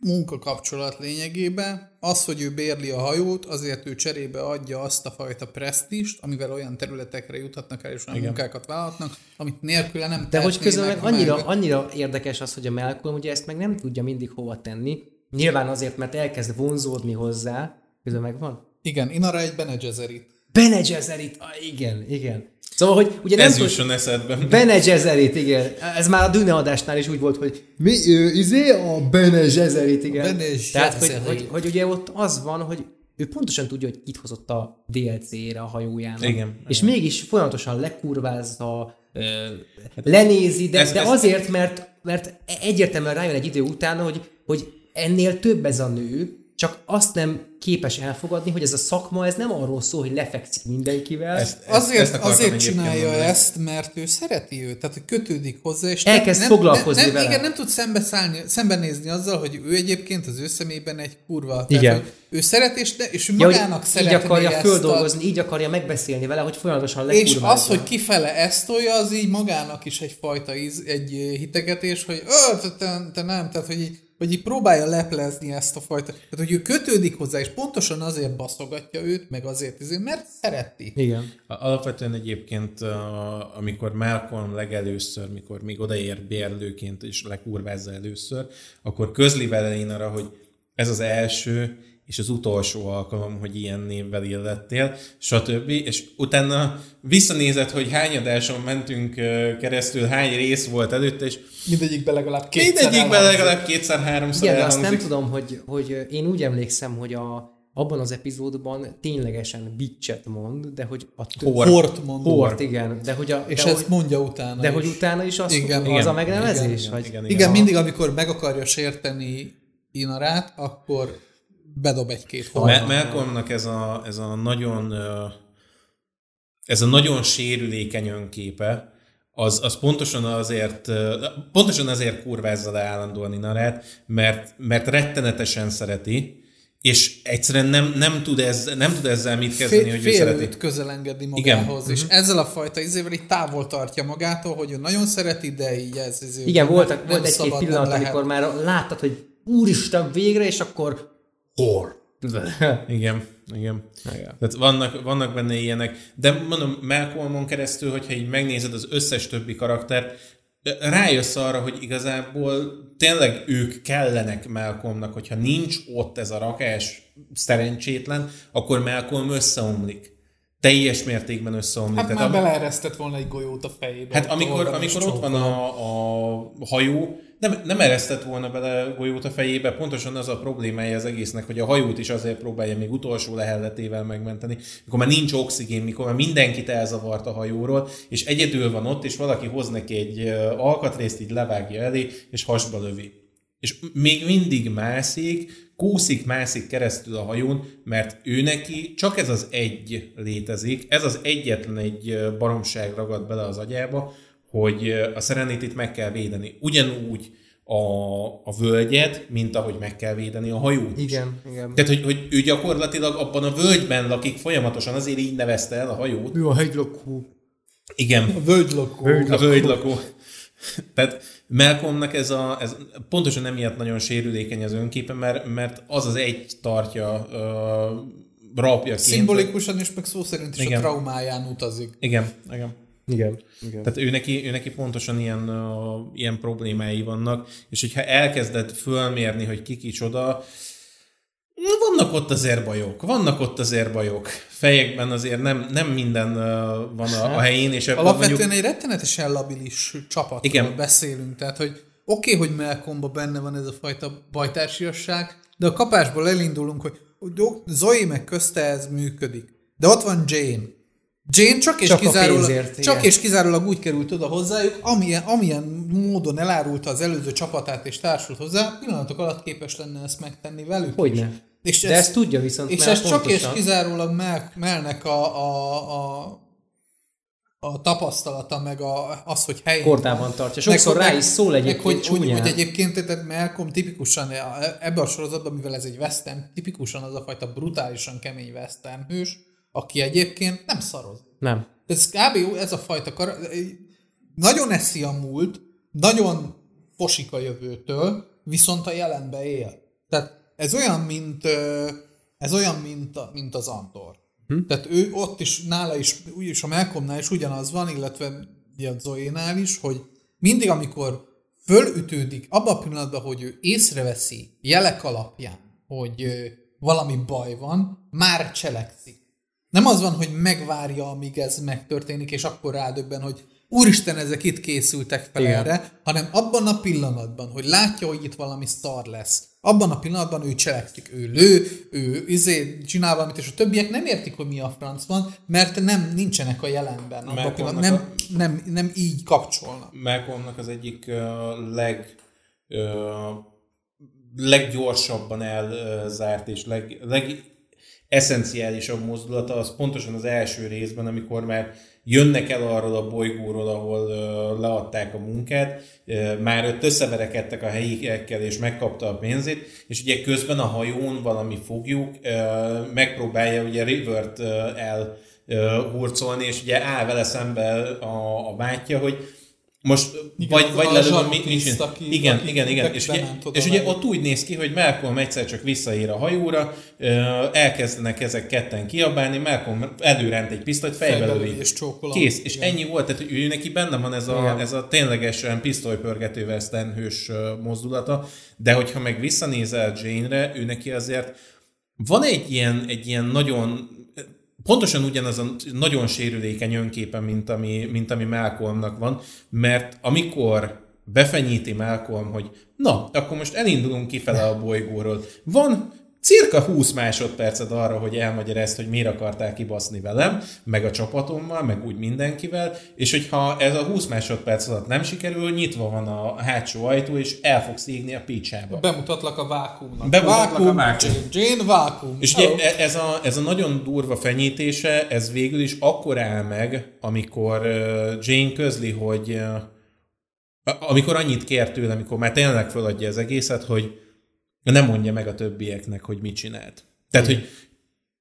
munkakapcsolat lényegében. Az, hogy ő bérli a hajót, azért ő cserébe adja azt a fajta presztízst, amivel olyan területekre juthatnak el, és olyan igen. munkákat válhatnak, amit nélküle nem tehetnének. De hogy közben meg annyira, annyira érdekes az, hogy a Malcolm ugye ezt meg nem tudja mindig hova tenni. Nyilván azért, mert elkezd vonzódni hozzá. Közben megvan? Igen, Inara egy Bene Gesserit. Bene Gesserit, ah, igen, igen. Szóval, hogy ugye nem tudsz... Bene Gesserit, igen. Ez már a Dune adásnál is úgy volt, hogy mi, ő, izé a Bene Gesserit, igen. Bene Gesserit. Tehát, hogy, hogy, hogy ugye ott az van, hogy ő pontosan tudja, hogy itt hozott a dé el cére a hajójának. Igen. És igen. mégis folyamatosan lekurvázza, lenézi, de, ez, de azért, ez... mert, mert egyértelműen rájön egy idő utána, hogy, hogy ennél több ez a nő, csak azt nem képes elfogadni, hogy ez a szakma, ez nem arról szól, hogy lefekszik mindenkivel. Ezt, ezt, azért ezt azért csinálja ezt, mert ő szereti őt, tehát kötődik hozzá, és elkezd nem, foglalkozni nem, nem, vele. Igen, nem tud szembeszállni, szembenézni azzal, hogy ő egyébként az ő szemében egy kurva. Igen. Tehát, ő szeret, és, és magának ja, szeretné ezt. Így akarja földolgozni, így akarja megbeszélni vele, hogy folyamatosan lekurválja. És az, hogy kifele ezt tolja, az így magának is egyfajta íz, egy hitegetés, hogy te nem, tehát hogy hogy így próbálja leplezni ezt a fajta. Tehát, hogy ő kötődik hozzá, és pontosan azért baszogatja őt, meg azért, azért mert szereti. Igen. Alapvetően egyébként, amikor Malcolm legelőször, mikor még odaér bérlőként, és lekurvázza először, akkor közli vele Inara, hogy ez az első és az utolsó alkalom, hogy ilyen névvel illettél, stb. És utána visszanézett, hogy hány adáson mentünk keresztül, hány rész volt előtte, és mindegyikben legalább kétszer-háromszor mindegyikben kétszer, elhangzik. Igen, azt nem tudom, hogy, hogy én úgy emlékszem, hogy a, abban az epizódban ténylegesen bitchet mond, de hogy a tört, hort, hort mond. Hort, igen. De hogy a, és de ezt hogy, mondja utána De is. Hogy utána is azt igen, mondja, igen, az a megnevezés? Igen, vagy? igen, igen, igen mindig, amikor meg akarja sérteni Inarát, akkor bedob egy-két hallgatóra. Malcolmnak ez a, ez a nagyon ez a nagyon sérülékeny önképe, az, az pontosan azért pontosan azért kurvázza le állandóan Inarát, mert, mert rettenetesen szereti, és egyszerűen nem, nem, tud, ez, nem tud ezzel mit kezdeni, fél, hogy ő szereti. Fél őt közel engedi magához, igen. És uh-huh. ezzel a fajta izével így távol tartja magától, hogy ő nagyon szereti, de így ez izével. Igen, voltak, volt egy-két pillanat, amikor már láttad, hogy úristen végre, és akkor hol? Igen, igen. Igen. Tehát vannak, vannak benne ilyenek. De mondom, Malcolmon keresztül, hogyha így megnézed az összes többi karaktert, rájössz arra, hogy igazából tényleg ők kellenek Malcolmnak, hogyha nincs ott ez a rakás szerencsétlen, akkor Malcolm összeomlik. Teljes mértékben összeomlik. Hát már beleeresztett volna egy golyót a fejébe. Hát amikor, amikor ott van a, a hajó, nem, nem eresztett volna bele golyót a fejébe, pontosan az a problémája az egésznek, hogy a hajót is azért próbálja még utolsó lehelletével megmenteni, mikor már nincs oxigén, mikor már mindenkit elzavart a hajóról, és egyedül van ott, és valaki hoz neki egy alkatrészt, így levágja elé, és hasba lövi. És még mindig mászik, kúszik-mászik keresztül a hajón, mert ő neki csak ez az egy létezik, ez az egyetlen egy baromság ragad bele az agyába, hogy a Serenityt meg kell védeni. Ugyanúgy a, a völgyet, mint ahogy meg kell védeni a hajót is. Igen, igen. Tehát, hogy, hogy ő gyakorlatilag abban a völgyben lakik folyamatosan, azért így nevezte el a hajót. Ő a hegylakó. Igen. A völgylakó. Völgylakó. A völgylakó. Tehát Malcolmnak ez a, ez pontosan emiatt nagyon sérülékeny az önképe, mert, mert az az egy tartja ö, rapjaként. Szimbolikusan és meg szó szerint is igen. A traumáján utazik. Igen, igen. Igen, igen. Tehát ő neki, ő neki pontosan ilyen, uh, ilyen problémái vannak, és hogyha elkezded fölmérni, hogy ki kicsoda, vannak ott azért bajok, vannak ott azért bajok. Fejekben azért nem, nem minden uh, van a, a helyén. És alapvetően mondjuk... egy rettenetesen labilis csapatról igen. beszélünk, tehát hogy oké, okay, hogy Malcolmban benne van ez a fajta bajtársiasság, de a kapásból elindulunk, hogy Zoe meg közte ez működik. De ott van Jayne. Jayne csak és, csak, kizárólag, pénzért, csak és kizárólag úgy került oda hozzájuk, amilyen, amilyen módon elárulta az előző csapatát és társult hozzá, pillanatok alatt képes lenne ezt megtenni velük. Hogyne. És de ezt, ezt tudja viszont és ez csak és kizárólag Melnek a, a, a, a tapasztalata, meg a, az, hogy helyén. Kordában tartja. Sokszor meg, rá is szól egyébként. Meg, hogy, hogy, hogy egyébként tehát Malcolm tipikusan ebben a sorozatban, mivel ez egy western, tipikusan az a fajta brutálisan kemény western hős, aki egyébként nem szaroz. Nem. Ez kb. Ez a fajta kar... Nagyon eszi a múlt, nagyon fosik a jövőtől, viszont a jelenbe él. Tehát ez olyan, mint, ez olyan, mint, mint az Andor. Hm? Tehát ő ott is, nála is, úgyis a Malcolmnál is ugyanaz van, illetve a Zoénál is, hogy mindig, amikor fölütődik, abban a pillanatban, hogy ő észreveszi jelek alapján, hogy valami baj van, már cselekszik. Nem az van, hogy megvárja, amíg ez megtörténik, és akkor rádöbben, hogy úristen, ezek itt készültek fel erre, hanem abban a pillanatban, hogy látja, hogy itt valami szar lesz. Abban a pillanatban ő cselekszik, ő lő, ő izé, csinál valamit, és a többiek nem értik, hogy mi a franc van, mert nem nincsenek a jelenben. Malcolmnak nem, a... nem, nem így kapcsolnak. Malcolmnak az egyik uh, leg... Uh, leggyorsabban elzárt, és leg... leg... eszenciálisabb mozdulata az pontosan az első részben, amikor már jönnek el arról a bolygóról, ahol ö, leadták a munkát, ö, már ott összeverekedtek a helyiekkel, és megkapta a pénzét, és ugye közben a hajón valami fogjuk, ö, megpróbálja ugye Rivert elhurcolni, és ugye áll vele szemben a, a bátyja, hogy most igen, vagy, vagy lelövöm, mi is. Igen, aki, igen, igen. És, és ugye ott úgy néz ki, hogy Malcolm egyszer csak visszaér a hajóra, elkezdenek ezek ketten kiabálni, Malcolm előrend egy pisztolyt, fejbe lövi. Kész. És igen. Ennyi volt, tehát ő neki benne van ez a, ez a ténylegesen pisztolypörgető western hős mozdulata, de hogyha meg visszanézel Jayne-re, ő neki azért van egy ilyen, egy ilyen nagyon... Pontosan ugyanaz a nagyon sérülékeny önképe, mint ami, mint ami Malcolmnak van, mert amikor befenyíti Malcolm, hogy na, akkor most elindulunk kifele a bolygóról, van cirka húsz másodperced arra, hogy elmagyarázd, hogy miért akartál kibaszni velem, meg a csapatommal, meg úgy mindenkivel, és hogyha ez a húsz másodperc alatt nem sikerül, nyitva van a hátsó ajtó, és el fogsz égni a picsába. Bemutatlak a vákuumnak. Bemutatlak vákum, a vákuumnak. Jayne vákuum. És ugye ez a, ez a nagyon durva fenyítése, ez végül is akkor áll meg, amikor Jayne közli, hogy amikor annyit kért tőle, amikor már tényleg feladja az egészet, hogy nem mondja meg a többieknek, hogy mit csinált. Tehát, hogy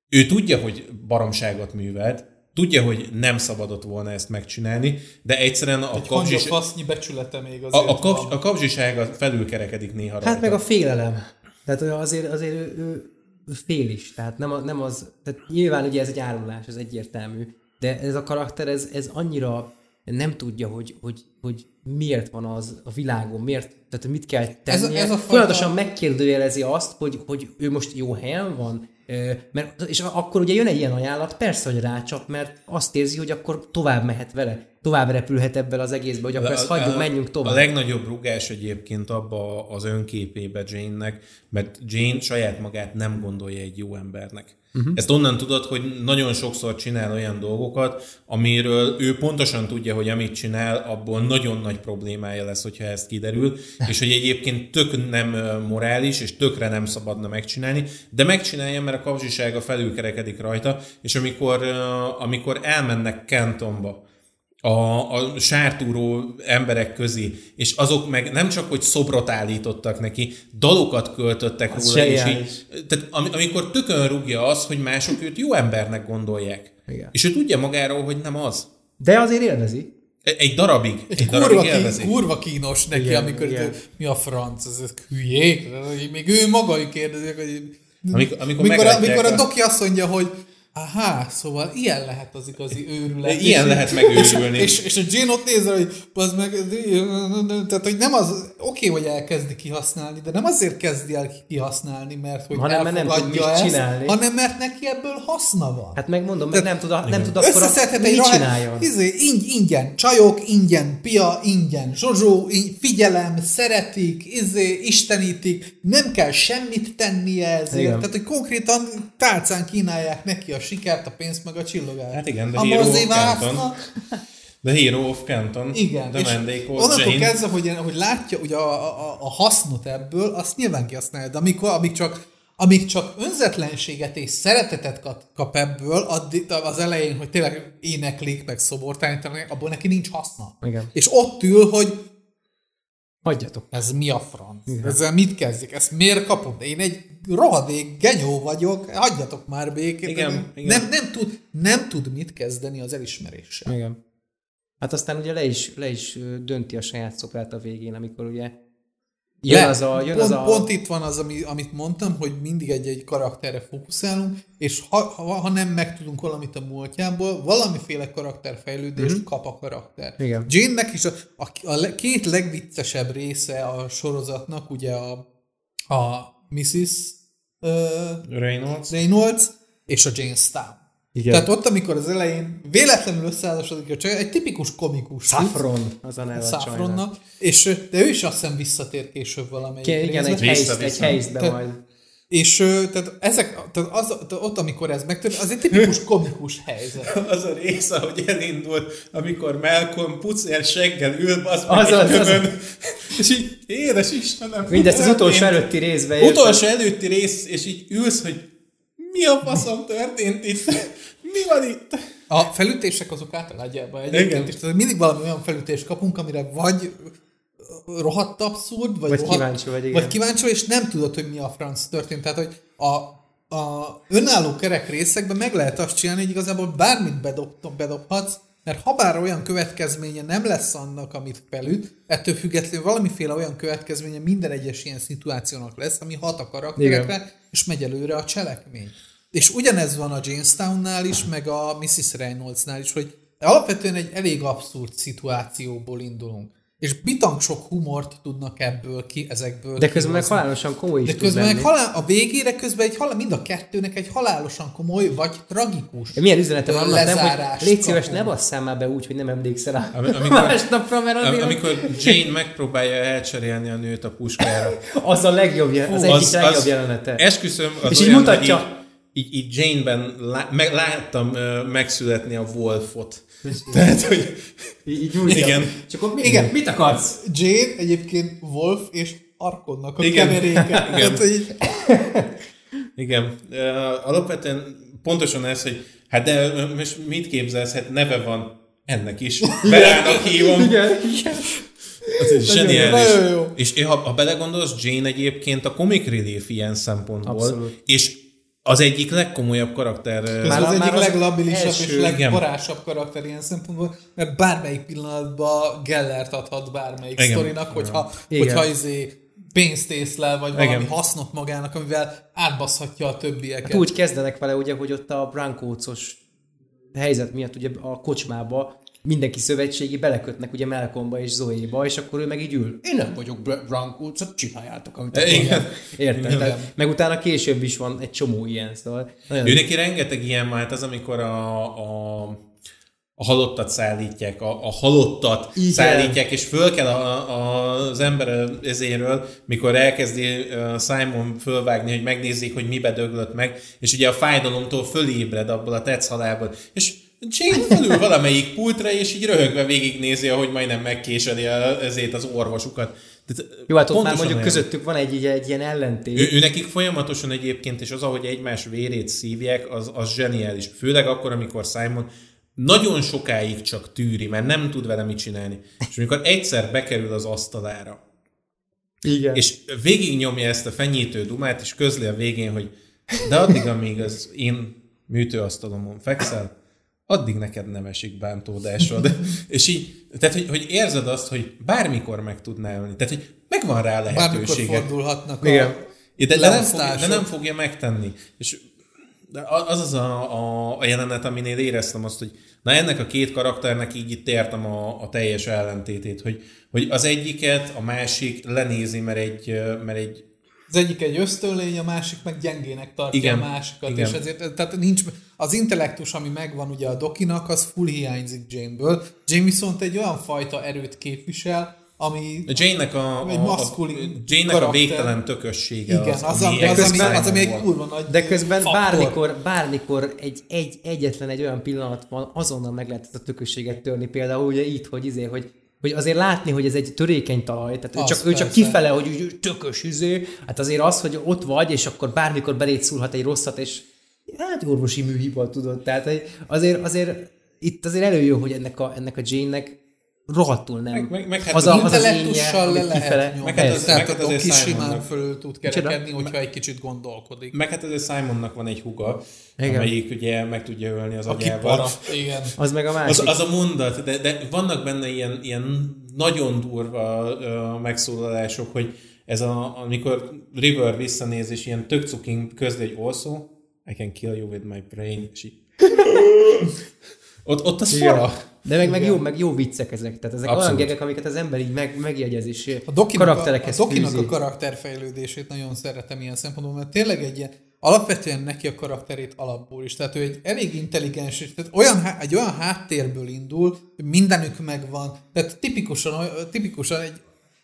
ő tudja, hogy baromságot művelt, tudja, hogy nem szabadott volna ezt megcsinálni, de egyszerűen a egy kapzsis... becsülete még azért a, a, kapzs, a kapzsisága felülkerekedik néha rajta. Hát meg a félelem. Tehát azért, azért ő, ő, ő fél is. Tehát nem, a, nem az... Tehát nyilván ugye ez egy árulás, ez egyértelmű. De ez a karakter, ez, ez annyira nem tudja, hogy, hogy, hogy miért van az a világon, miért, tehát mit kell tennie. Ez, ez folyamatosan fajta... megkérdőjelezi azt, hogy, hogy ő most jó helyen van, mert, és akkor ugye jön egy ilyen ajánlat, persze, hogy rácsap, mert azt érzi, hogy akkor tovább mehet vele, tovább repülhet ebből az egészbe, hogy akkor a, ezt hagyjuk, a, menjünk tovább. A legnagyobb rugás egyébként abba az önképébe Jayne-nek, mert Jayne saját magát nem gondolja egy jó embernek. Uh-huh. Ezt onnan tudod, hogy nagyon sokszor csinál olyan dolgokat, amiről ő pontosan tudja, hogy amit csinál, abból nagyon nagy problémája lesz, hogyha ezt kiderül, és hogy egyébként tök nem morális, és tökre nem szabadna megcsinálni, de megcsinálja, mert a kapzsisága felülkerekedik rajta, és amikor, amikor elmennek Kentonba, a, a sártúró emberek közé, és azok meg nem csak, hogy szobrot állítottak neki, dalokat költöttek az róla, és így, tehát am, amikor tökön rúgja az, hogy mások őt jó embernek gondolják. Igen. És ő tudja magáról, hogy nem az. De azért élvezi. Egy darabig. Egy, egy kurva, darabig kín, kurva kínos neki, igen, amikor igen. Te, mi a franc, ez, ez hülyék? Még ő maga ő kérdezi, hogy amikor, amikor, amikor, a, amikor a doki azt mondja, hogy aha, szóval ilyen lehet az igazi őrület. Ilyen lehet megőrülni. És, és a Jayne ott nézve, hogy az meg... Tehát, hogy nem az... Oké, okay, hogy elkezdi kihasználni, de nem azért kezdi el kihasználni, mert hogy hanem, elfogadja nem ezt, hanem mert neki ebből haszna van. Hát megmondom, mert nem tud, nem tud akkor mit csináljon. Izé, ingy, ingyen csajok, ingyen pia, ingyen zsozsó, ingy, figyelem, szeretik, izé, istenítik, nem kell semmit tennie ezért. Igen. Tehát, hogy konkrétan tálcán kínálják neki a sikert, a pénzt, meg a csillogást. Hát igen, de Hero of Canton. De Hero of Canton. Igen, de és onnantól kezdve, hogy, hogy látja ugye a, a, a hasznot ebből, azt nyilván kihasználja, de amikor, amíg, csak, amíg csak önzetlenséget és szeretetet kap ebből, addig, az elején, hogy tényleg éneklik, meg szobortánítani, abból neki nincs haszna. Igen. És ott ül, hogy hagyjatok. Ez mi a franc? Igen. Ezzel mit kezdik? Ezt miért kapom? Én egy rohadék genyó vagyok, hagyjatok már békét. Igen, igen. Nem, nem, tud, nem tud mit kezdeni az elismeréssel. Igen. Hát aztán ugye le is, le is dönti a saját szoprát a végén, amikor ugye jön le, az a... Jön pont, az a... pont itt van az, ami, amit mondtam, hogy mindig egy-egy karakterre fókuszálunk, és ha, ha, ha nem megtudunk valamit a múltjából, valamiféle karakterfejlődést mm-hmm. kap a karakter. Igen. Jayne-nek is a, a, a két legviccesebb része a sorozatnak, ugye a, a missziz Uh, Reynolds. Reynolds és a Jayne Stamm. Tehát ott, amikor az elején véletlenül összeházasodik a csaj, egy tipikus komikus. Saffron. Az a neve Saffronnak. És, de ő is azt hiszem visszatér később valamelyik részben. Igen, egy, helysz, egy helyszbe te, majd. És tehát ezek, tehát az, tehát ott, amikor ez megtörtént, az egy tipikus komikus helyzet. Az a része, hogy elindult, amikor Malcolm pucér seggel ül, az, az meg az, az. És így, édes Istenem. Mindezt az utolsó előtti részben. Utolsó előtti rész, és így ülsz, hogy mi a faszom történt itt? Mi van itt? A felütések azok általában egyébként is. Tehát mindig valami olyan felütést kapunk, amire vagy... rohadt abszurd, vagy, vagy rohadt, kíváncsi vagy, vagy kíváncsi, és nem tudod, hogy mi a franc történt. Tehát, hogy a, a önálló kerek részekben meg lehet azt csinálni, hogy igazából bármit bedob, bedobhatsz, mert ha bár olyan következménye nem lesz annak, amit felüt, ettől függetlenül valamiféle olyan következménye minden egyes ilyen szituációnak lesz, ami hat a karakterekre, igen. És megy előre a cselekmény. És ugyanez van a Jamestown-nál is, meg a missziz Reynolds-nál is, hogy alapvetően egy elég abszurd szituációból indulunk. És bitang sok humort tudnak ebből ki, ezekből. De közben meg halálosan komoly is. De közben meg halál, a végére közben egy halál, mind a kettőnek egy halálosan komoly, vagy tragikus. De milyen üzenete van annak, nem, hogy légy szíves, ne basszál már be úgy, hogy nem emlékszel rá. Am, amikor, másnapra, mert am, amikor Jayne megpróbálja elcserélni a nőt a puskára. Az a legjobb jelenet, az egyik az, legjobb az jelenete. Esküszöm, az és olyan, így mutatja. Így, így, így Jayne-ben lá, meg, láttam uh, megszületni a Wolfot. Tehát, hogy... Így úgy, igen. Csak akkor mit, igen. Mit akarsz? Jayne egyébként Wolf és Arkonnak a keveréke. Igen. Így... igen. Uh, alapvetően pontosan ez, hogy hát de most mit képzelsz? Hát neve van ennek is. Berának hívom. Igen. Igen. Zseniális. És, és ha, ha belegondolsz, Jayne egyébként a comic relief ilyen szempontból. Abszolút. És az egyik legkomolyabb karakter. Már az egyik leglabilisabb és legparásabb karakter ilyen szempontból, mert bármelyik pillanatban Gellert adhat bármelyik igen. sztorinak, hogyha, hogyha izé pénzt észlel, vagy valami igen. hasznot magának, amivel átbaszhatja a többieket. Hát úgy kezdenek vele, ugye, hogy ott a brankócos helyzet miatt ugye a kocsmába mindenki szövetségi belekötnek ugye Malcolmba és Zoéba, és akkor ő meg így ül. Én nem vagyok brankóc, csak csináljátok, amit akarják. Érted? Meg utána később is van egy csomó ilyen, szóval. Nagyon ő neki rengeteg ilyen már, hát az, amikor a, a, a halottat szállítják, a, a halottat igen. szállítják, és föl kell a, a, az ember ezéről, mikor elkezdi Simon fölvágni, hogy megnézzék, hogy mibe döglött meg, és ugye a fájdalomtól fölébred abból a tetszhalából, és Jayne felül valamelyik pultra, és így röhögve végignézi, ahogy majdnem megkéseli ezért az orvosukat. Tehát jó, hát ott már mondjuk olyan. Közöttük van egy, egy ilyen ellentét. Ő, ő nekik folyamatosan egyébként, és az, ahogy egymás vérét szívják, az, az zseniális. Főleg akkor, amikor Simon nagyon sokáig csak tűri, mert nem tud vele mit csinálni. És amikor egyszer bekerül az asztalára, igen. és végignyomja ezt a fenyítő dumát, és közli a végén, hogy de addig, amíg az én műtőasztalomon fekszel, addig neked nem esik bántódásod. És így, tehát, hogy, hogy érzed azt, hogy bármikor meg tudnál ölni. Tehát, hogy megvan rá lehetőségek. Bármikor fordulhatnak igen. a de, de, nem fogja, de nem fogja megtenni. És az az a, a, a jelenet, aminél éreztem azt, hogy na ennek a két karakternek így itt értem a, a teljes ellentétét, hogy, hogy az egyiket a másik lenézi, mert egy, mert egy az egyik egy ösztönlény, a másik meg gyengének tartja igen, a másikat, igen. és ezért tehát nincs, az intellektus, ami megvan ugye a dokinak, az full hiányzik Jane-ből. Jane viszont egy olyan fajta erőt képvisel, ami Jane-nek a, a, maszkulin Jane-nek a végtelen tökössége. Igen, az, az, ami, az, ami, az, ami egy kurva nagy de közben bármikor, bármikor egy, egy, egyetlen egy olyan pillanat van, azonnal meg lehet a tökösséget törni. Például ugye itt, hogy izé, hogy hogy azért látni, hogy ez egy törékeny talaj, tehát ő csak, ő csak kifele, hogy úgy tökös üző, hát azért az, hogy ott vagy, és akkor bármikor beléd szúrhat egy rosszat, és hát orvosi műhiba tudod, tehát azért, azért itt azért előjön, hogy ennek a, ennek a Jane-nek rohadtul nem. Meg, meg, meg hát az, az, az intellektussal le lehet nyomni. Tehát a doki simán fölül tud kerekedni, hogyha egy kicsit gondolkodik. Meg hát azért Simonnak van egy húga, igen. amelyik ugye meg tudja ölni az agyával. Igen. Az meg a másik. Az, az a mondat, de, de vannak benne ilyen, ilyen nagyon durva uh, megszólalások, hogy ez a, amikor River visszanéz, és ilyen tök cuking közli, hogy also, I can kill you with my brain. Ott, ott az fara. De meg, meg, jó, meg jó viccek ezek. Tehát ezek abszolút. Olyan gegek, amiket az ember így meg, megjegyez és karakterekhez fűzi. A dokinak a karakterfejlődését nagyon szeretem ilyen szempontból, mert tényleg egy ilyen, alapvetően neki a karakterét alapból is. Tehát ő egy elég intelligens, tehát olyan, egy olyan háttérből indul, hogy mindenük megvan. Tehát tipikusan, tipikusan egy...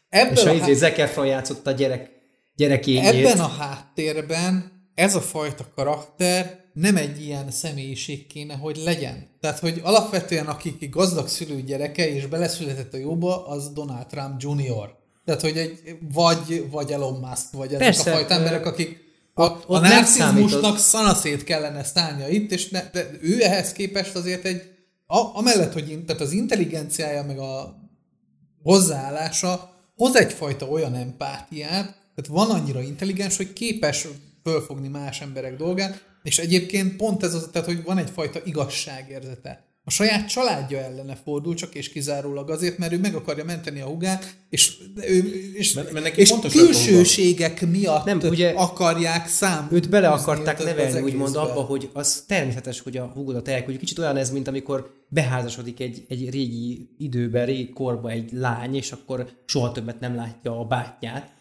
Ebben és a háttér... Zaffron játszott a gyerek, gyerekényét. Ebben a háttérben ez a fajta karakter nem egy ilyen személyiség kéne, hogy legyen. Tehát, hogy alapvetően akik gazdag szülő gyereke és beleszületett a jóba, az Donald Trump junior Tehát, hogy egy vagy, vagy Elon Musk, vagy ezek persze, a fajta emberek, akik a, ott, ott a narcizmusnak szanaszét kellene szállnia itt, és ne, de ő ehhez képest azért egy, a, amellett, hogy tehát az intelligenciája, meg a hozzáállása hoz egyfajta olyan empátiát, tehát van annyira intelligens, hogy képes fölfogni más emberek dolgát, és egyébként pont ez az, tehát, hogy van egyfajta igazságérzete. A saját családja ellene fordul csak és kizárólag azért, mert ő meg akarja menteni a hugát, és, és, és külsőségek miatt nem, ugye, akarják számolni. Őt bele akarták nevelni, úgymond abba, hogy az természetes, hogy a hugodat elküldjük. Kicsit olyan ez, mint amikor beházasodik egy, egy régi időben, régi korba egy lány, és akkor soha többet nem látja a bátyját.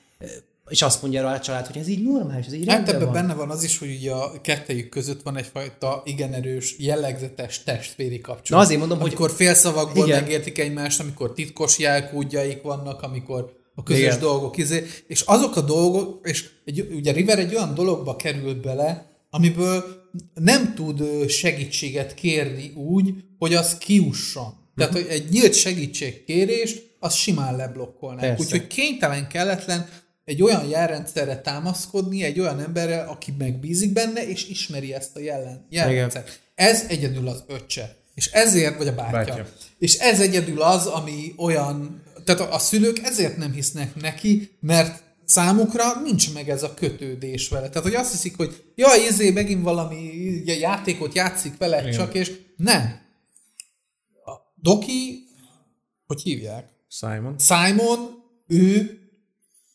És azt mondja rá a család, hogy ez így normális, ez így rendben hát ebben van. Benne van az is, hogy ugye a kettejük között van egyfajta igen erős, jellegzetes testvéri kapcsolat. Na azért mondom, amikor hogy... Amikor félszavakból igen. megértik egymást, amikor titkos jelkódjaik vannak, amikor a közös igen. dolgok izé. És azok a dolgok, és egy, ugye River egy olyan dologba kerül bele, amiből nem tud segítséget kérni úgy, hogy az kiusson. Tehát, hogy egy nyílt segítségkérés, az simán leblokkolnák. Úgyhogy kénytelen, kelletlen egy olyan jelrendszerre támaszkodni, egy olyan emberrel, aki megbízik benne, és ismeri ezt a jelrendszert. Ez egyedül az öccse. És ezért, vagy a bátyja. bátyja. És ez egyedül az, ami olyan, tehát a szülők ezért nem hisznek neki, mert számukra nincs meg ez a kötődés vele. Tehát, hogy azt hiszik, hogy jaj, izé, megint valami játékot játszik vele, igen, csak, és nem. A Doki, hogy hívják? Simon. Simon, ő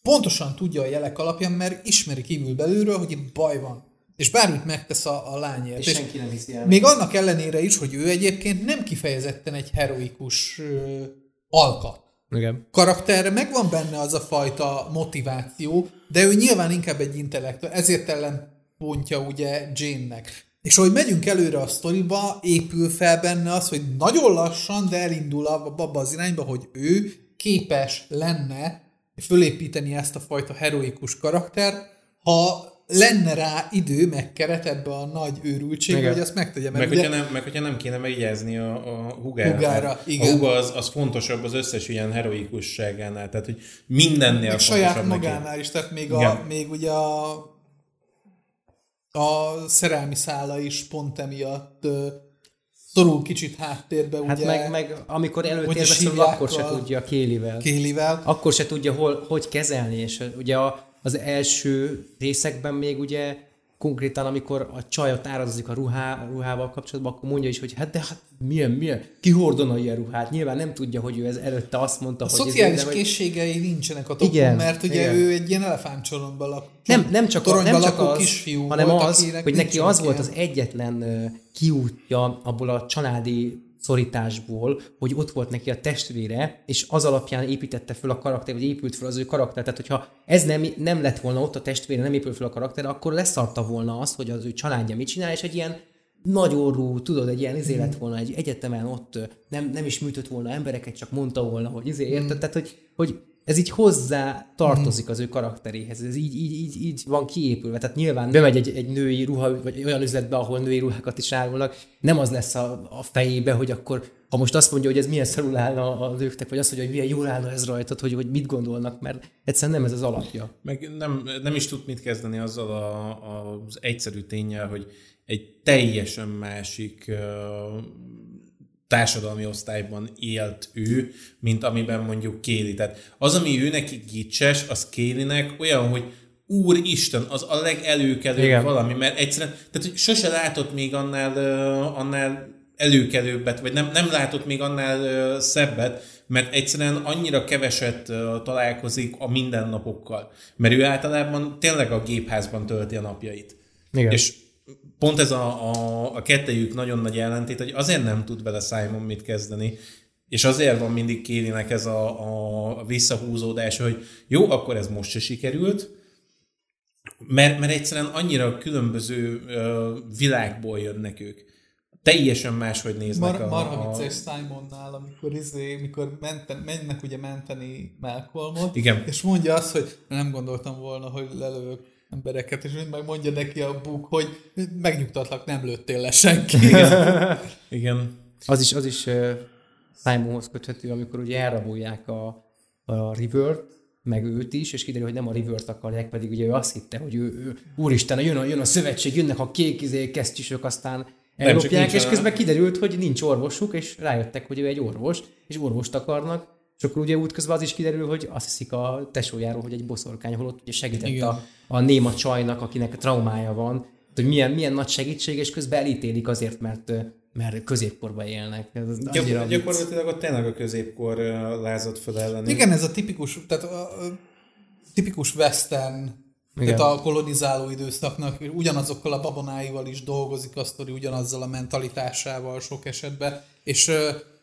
pontosan tudja a jelek alapján, mert ismeri kívül belülről, hogy itt baj van. És bármit megtesz a, a lányért. És, és senki nem hiszi el. Még annak ellenére is, hogy ő egyébként nem kifejezetten egy heroikus ö, alkat. Igen. Karakterre megvan benne az a fajta motiváció, de ő nyilván inkább egy intellektuál, ezért ellenpontja ugye Jayne-nek. És ahogy megyünk előre a sztoriba, épül fel benne az, hogy nagyon lassan, de elindul abba az irányba, hogy ő képes lenne fölépíteni ezt a fajta heroikus karaktert, ha lenne rá idő, meg keret ebbe a nagy őrültségbe, hogy azt megtegye. Meg, ugye... hogyha nem, meg hogyha nem kéne megigyezni a, a hugára. hugára igen. A huga az, az fontosabb az összes ilyen heroikusságánál, tehát hogy mindennél még fontosabb saját magánál neki. Is, tehát még, a, még ugye a, a szerelmi szála is pont emiatt szorul kicsit háttérbe, hát ugye. Hát meg, meg amikor előtérbe szorul, akkor se tudja Kaylee-vel. Kaylee-vel. Akkor se tudja, hol, hogy kezelni, és ugye a az első részekben még ugye konkrétan, amikor a csajat áradozik a ruhá, ruhával kapcsolatban, akkor mondja is, hogy hát de hát milyen, milyen, ki hordona ilyen ruhát? Nyilván nem tudja, hogy ő ez előtte azt mondta, a hogy... A szociális ez, készségei vagy... nincsenek a topon, mert ugye igen. ő egy ilyen elefántcsoromban lakó. Nem, nem csak, a, nem csak az, kisfiú hanem volt, az, hogy neki az ilyen. Volt az egyetlen uh, kiútja abból a családi szorításból, hogy ott volt neki a testvére, és az alapján építette föl a karakter, vagy épült föl az ő karakter. Tehát, hogyha ez nem, nem lett volna ott a testvére, nem épült föl a karakter, akkor leszarta volna azt, hogy az ő családja mit csinál, és egy ilyen nagy orrú, tudod, egy ilyen izé lett volna, egy egyetemen ott nem, nem is műtött volna embereket, csak mondta volna, hogy izé, érted? Tehát, hogy, hogy ez így hozzá tartozik az ő karakteréhez, ez így, így, így, így van kiépülve, tehát nyilván bemegy egy, egy női ruha, vagy olyan üzletbe, ahol női ruhákat is árulnak, nem az lesz a, a fejébe, hogy akkor, ha most azt mondja, hogy ez milyen szarul állna a nőknek, vagy azt mondja, hogy milyen jól állna ez rajtad, hogy, hogy mit gondolnak, mert egyszerűen nem ez az alapja. Meg nem, nem is tud mit kezdeni azzal a, a, az egyszerű ténnyel, hogy egy teljesen másik... Uh, társadalmi osztályban élt ő, mint amiben mondjuk Kaylee. Tehát az, ami ő neki gicses, az Kaylee-nek olyan, hogy úristen, az a legelőkelőbb valami, mert egyszerűen, tehát hogy sose látott még annál, annál előkelőbbet, vagy nem, nem látott még annál szebbet, mert egyszerűen annyira keveset találkozik a mindennapokkal. Mert ő általában tényleg a gépházban tölti a napjait. Igen. És pont ez a, a, a kettejük nagyon nagy ellentét, hogy azért nem tud vele Simon mit kezdeni, és azért van mindig Kaylee-nek ez a, a visszahúzódás, hogy jó, akkor ez most se sikerült, mert, mert egyszerűen annyira különböző ö, világból jönnek ők. Teljesen máshogy néznek. Mar- a... Marha vicces Simonnál, amikor, izé, amikor menten, mennek ugye menteni Malcolmot, igen, és mondja azt, hogy nem gondoltam volna, hogy lelövök embereket, és mind meg mondja neki a Book, hogy megnyugtatlak, nem lőttél le senki. Igen. Az is, az is uh, Simonhoz köthető, amikor ugye elrabolják a, a River-t, meg őt is, és kiderül, hogy nem a River-t akarják, pedig ugye ő azt hitte, hogy ő, ő úristen, jön a, jön a szövetség, jönnek a kék izé, kesztyűsök, aztán ellopják, és közben kiderült, hogy nincs orvosuk, és rájöttek, hogy ő egy orvos, és orvost akarnak, és akkor ugye útközben az is kiderül, hogy azt hiszik a tesójáról, hogy egy boszorkány, holott ugye segített a, a néma csajnak, akinek traumája van, hogy milyen, milyen nagy segítség, és közben elítélik azért, mert, mert középkorban élnek. Ez Gyakor, gyakorlatilag ott tényleg a középkor lázadt fel elleni. Igen, ez a tipikus, tehát a, a tipikus western, igen, tehát a kolonizáló időszaknak ugyanazokkal a babonáival is dolgozik a sztori, ugyanazzal a mentalitásával sok esetben, és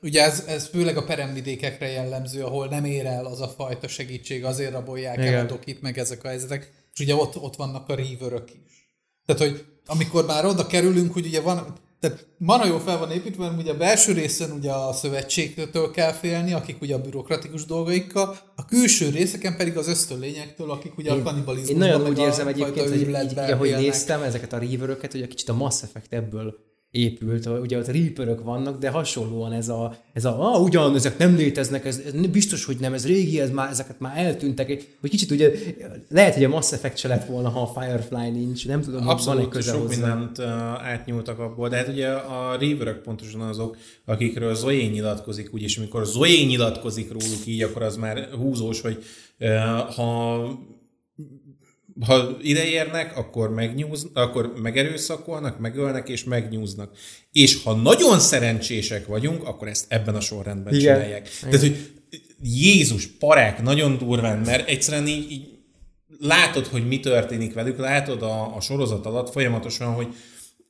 ugye ez, ez főleg a peremvidékekre jellemző, ahol nem ér el az a fajta segítség, azért rabolják igen. el a Dokit, meg ezek a helyzetek, és ugye ott, ott vannak a Riverök is. Tehát, hogy amikor már oda kerülünk, hogy ugye van, tehát mara jól fel van építve, mert ugye a belső részen ugye a szövetségtől kell félni, akik ugye a bürokratikus dolgaikkal, a külső részeken pedig az ösztönlényektől, akik ugye én, a kanibalizmusban, meg a fajta ügyletben. Én nagyon úgy érzem egyébként, hogy így, ahogy néztem ezeket a Riveröket, hogy a kicsit a Mass Effect ebből épült, ugye ott Reaperök vannak, de hasonlóan ez a, ez a ah, ugyan, ezek nem léteznek, ez, ez biztos, hogy nem, ez régi, ez már, ezeket már eltűntek, hogy kicsit ugye, lehet, hogy a Mass Effect se lett volna, ha a Firefly nincs, nem tudom, abszolút, hogy van egy közel hozzá. Abszolút, sok mindent uh, átnyúltak abból, de hát ugye a Reaperök pontosan azok, akikről Zoe nyilatkozik, úgyis amikor Zoe nyilatkozik róluk így, akkor az már húzós, hogy uh, ha... Ha ideérnek, akkor, megnyúz, akkor megerőszakolnak, megölnek és megnyúznak. És ha nagyon szerencsések vagyunk, akkor ezt ebben a sorrendben igen, csinálják. Igen. Tehát, hogy Jézus, parák, nagyon durván, mert egyszerűen így, így látod, hogy mi történik velük, látod a, a sorozat alatt folyamatosan, hogy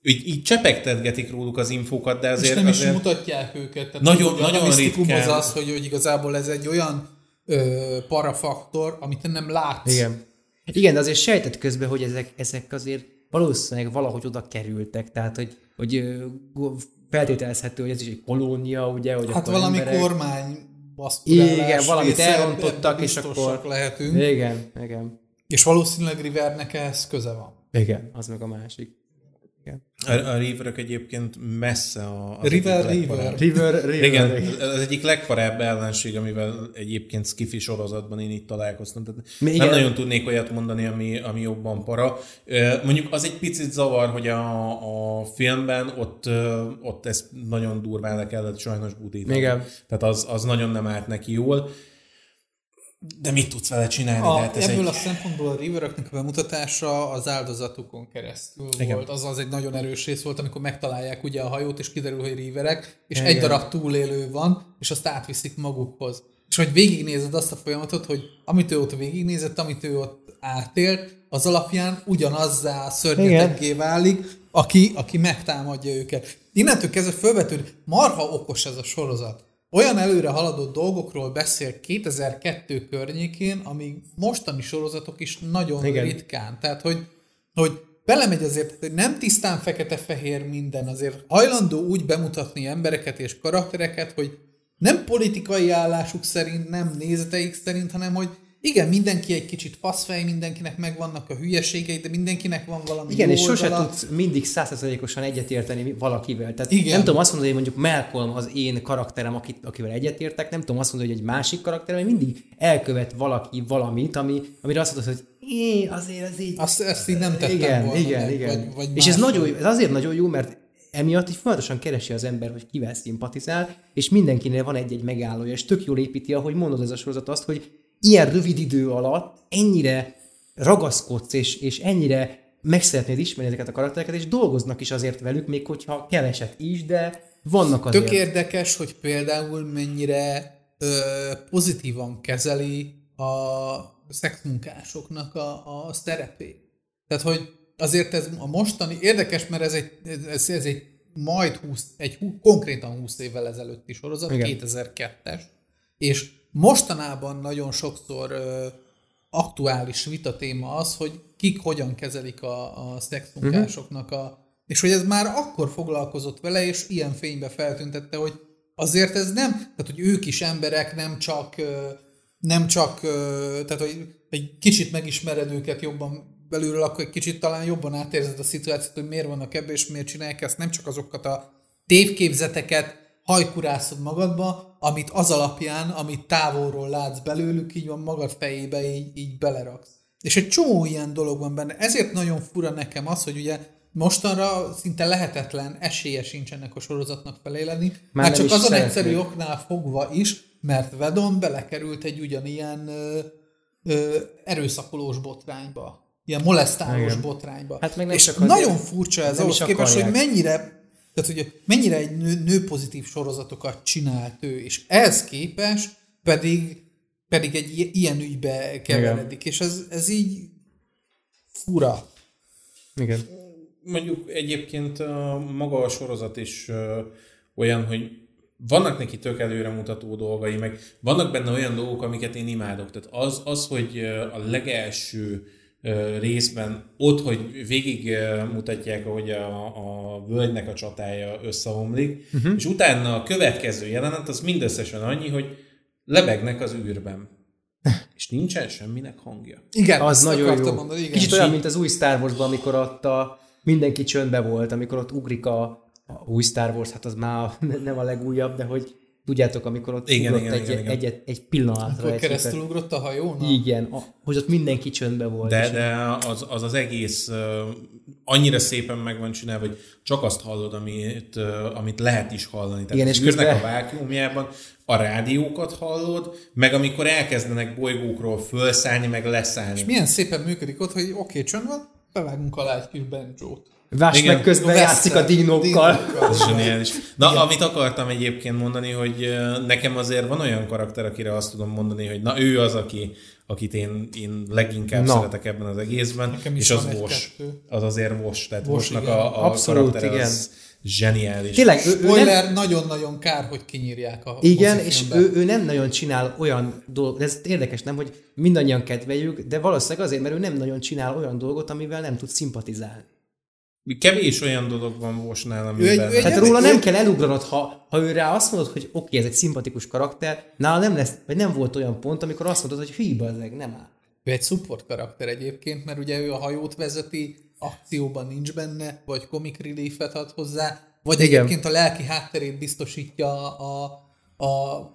így, így csepegtetgetik róluk az infókat, de azért... És nem azért is mutatják őket. Tehát nagyon, nagyon a misztikum az az, hogy, hogy igazából ez egy olyan ö, parafaktor, amit nem látsz. Igen. Igen, de azért sejtett közben, hogy ezek, ezek azért valószínűleg valahogy oda kerültek, tehát hogy, hogy feltételezhető, hogy ez is egy kolónia, ugye? Hogy hát valami emberek... kormány baszturálás. Igen, valamit elrontottak, és akkor... lehetünk. Igen, igen. És valószínűleg Rivernek ehhez köze van. Igen, az meg a másik. Igen. A, a Riverök egyébként messze a... River, River. River, River. Igen, az egyik legfarább ellenség, amivel egyébként sci-fi sorozatban én itt találkoztam. Tehát nem igen. nagyon tudnék olyat mondani, ami, ami jobban para. Mondjuk az egy picit zavar, hogy a, a filmben ott, ott ezt nagyon durván le kellett sajnos budítani. Igen. Tehát az, az nagyon nem állt neki jól. De mit tudsz vele csinálni? A, hát ebből egy... a szempontból a Riveröknek a bemutatása az áldozatukon keresztül igen. volt. Az az egy nagyon erős rész volt, amikor megtalálják ugye a hajót, és kiderül, hogy Riverek, és igen. egy darab túlélő van, és azt átviszik magukhoz. És hogy végignézed azt a folyamatot, hogy amit ő ott végignézett, amit ő ott átélt, az alapján ugyanazzá a szörnyeteggé válik, aki, aki megtámadja őket. Innentől kezdve felvetődik, marha okos ez a sorozat. Olyan előre haladott dolgokról beszél kétezer-kettő környékén, amíg mostani sorozatok is nagyon igen. ritkán. Tehát, hogy, hogy belemegy azért, hogy nem tisztán fekete-fehér minden, azért hajlandó úgy bemutatni embereket és karaktereket, hogy nem politikai állásuk szerint, nem nézeteik szerint, hanem hogy igen, mindenki egy kicsit faszfej, mindenkinek megvannak a hülyeségei, de mindenkinek van valami igen, jó és sose oldala. Tudsz mindig száz százalékosan egyetérteni valakivel. Tehát igen. nem tudom azt mondani, hogy mondjuk Malcolm az én karakterem, akivel egyetértek, nem tudom azt mondani, hogy egy másik karakterem, hogy mindig elkövet valaki valamit, ami, amire azt mondod, hogy é, azért az így... Azt, ezt így nem tettem igen, volna. Igen, meg, igen. Vagy, vagy és ez, nagyon, ez azért nagyon jó, mert emiatt így folyamatosan keresi az ember, hogy kivel szimpatizál, és mindenkinél van egy-egy megállója, és tök jól építi, ahogy mondod ez a sorozat azt, hogy ilyen rövid idő alatt ennyire ragaszkodsz, és, és ennyire meg szeretnéd ismerni ezeket a karaktereket, és dolgoznak is azért velük, még hogyha keveset is, de vannak azért. Tök érdekes, hogy például mennyire ö, pozitívan kezeli a szexmunkásoknak a, a szerepét. Tehát, hogy azért ez a mostani, érdekes, mert ez egy, ez, ez egy majd húsz, egy konkrétan húsz évvel ezelőtti sorozat, igen. kétezer-kettes, és mostanában nagyon sokszor ö, aktuális vitatéma az, hogy kik hogyan kezelik a, a szexmunkásoknak a... És hogy ez már akkor foglalkozott vele, és ilyen fénybe feltüntette, hogy azért ez nem... Tehát, hogy ők is emberek, nem csak... Ö, nem csak ö, tehát, hogy egy kicsit megismered őket jobban belülről, akkor egy kicsit talán jobban átérzed a szituációt, hogy miért vannak ebben, és miért csinálják ezt. Nem csak azokat a tévképzeteket hajkurászod magadba, amit az alapján, amit távolról látsz belőlük, így van magad fejébe, így, így beleraksz. És egy csomó ilyen dolog van benne. Ezért nagyon fura nekem az, hogy ugye mostanra szinte lehetetlen, esélye sincs ennek a sorozatnak feléledni. Már, Már csak azon szeretnék. Egyszerű oknál fogva is, mert Vedon belekerült egy ugyanilyen ö, ö, erőszakolós botrányba. Ilyen molesztálós botrányba. Hát meg és akarja, nagyon furcsa ez ahhoz képest, hogy mennyire... Tehát, hogy mennyire egy nő, nő pozitív sorozatokat csinált ő, és ehhez képest pedig, pedig egy ilyen ügybe keveredik, és ez, ez így fura. Igen. Mondjuk egyébként maga a sorozat is olyan, hogy vannak neki tök előremutató dolgai, meg vannak benne olyan dolgok, amiket én imádok. Tehát az, az hogy a legelső részben ott, hogy végig mutatják, ahogy a, a völgynek a csatája összeomlik, uh-huh. és utána a következő jelenet az mindösszesen annyi, hogy lebegnek az űrben. És nincsen semminek hangja. Igen, az nagyon jó. Mondani, igen. Kicsit olyan, mint az új Star Warsban, amikor ott a, mindenki csöndbe volt, amikor ott ugrik a új Star Wars, hát az már a, nem a legújabb, de hogy tudjátok, amikor ott igen, ugrott igen, egy, igen, igen. Egy, egy pillanatra. Akkor keresztül ugrott a hajón? Igen, a, hogy ott mindenki csöndben volt. De, de az, az az egész uh, annyira szépen meg van csinálva, hogy csak azt hallod, amit, uh, amit lehet is hallani. Tehát igen, és közben... a vákuumjában, a rádiókat hallod, meg amikor elkezdenek bolygókról fölszállni, meg leszállni. És milyen szépen működik ott, hogy oké, okay, csönd van, bevágunk alá egy kis banjo-t. Vást meg közben játszik a dinókkal. Na, igen. Amit akartam egyébként mondani, hogy nekem azért van olyan karakter, akire azt tudom mondani, hogy na ő az, aki, akit én, én leginkább na. szeretek ebben az egészben, és az Vos. Az azért Vos, tehát Vosnak a, a karakter az zseniális. Tényleg, ő, spoiler, ő nem... nagyon-nagyon kár, hogy kinyírják a igen, és ő, ő nem nagyon csinál olyan dolgot, ez érdekes, nem, hogy mindannyian kedveljük, de valószínűleg azért, mert ő nem nagyon csinál olyan dolgot, amivel nem tud szimpatizálni. Kevés olyan dolog van Vosnál, amiben... Tehát róla nem kell elugranod, ha, ha ő rá azt mondod, hogy oké, okay, ez egy szimpatikus karakter, nála nem lesz, vagy nem volt olyan pont, amikor azt mondod, hogy hű, bazzeg, nem áll. Ő egy support karakter egyébként, mert ugye ő a hajót vezeti, akcióban nincs benne, vagy comic relief-et ad hozzá, vagy igen. Egyébként a lelki hátterét biztosítja a, a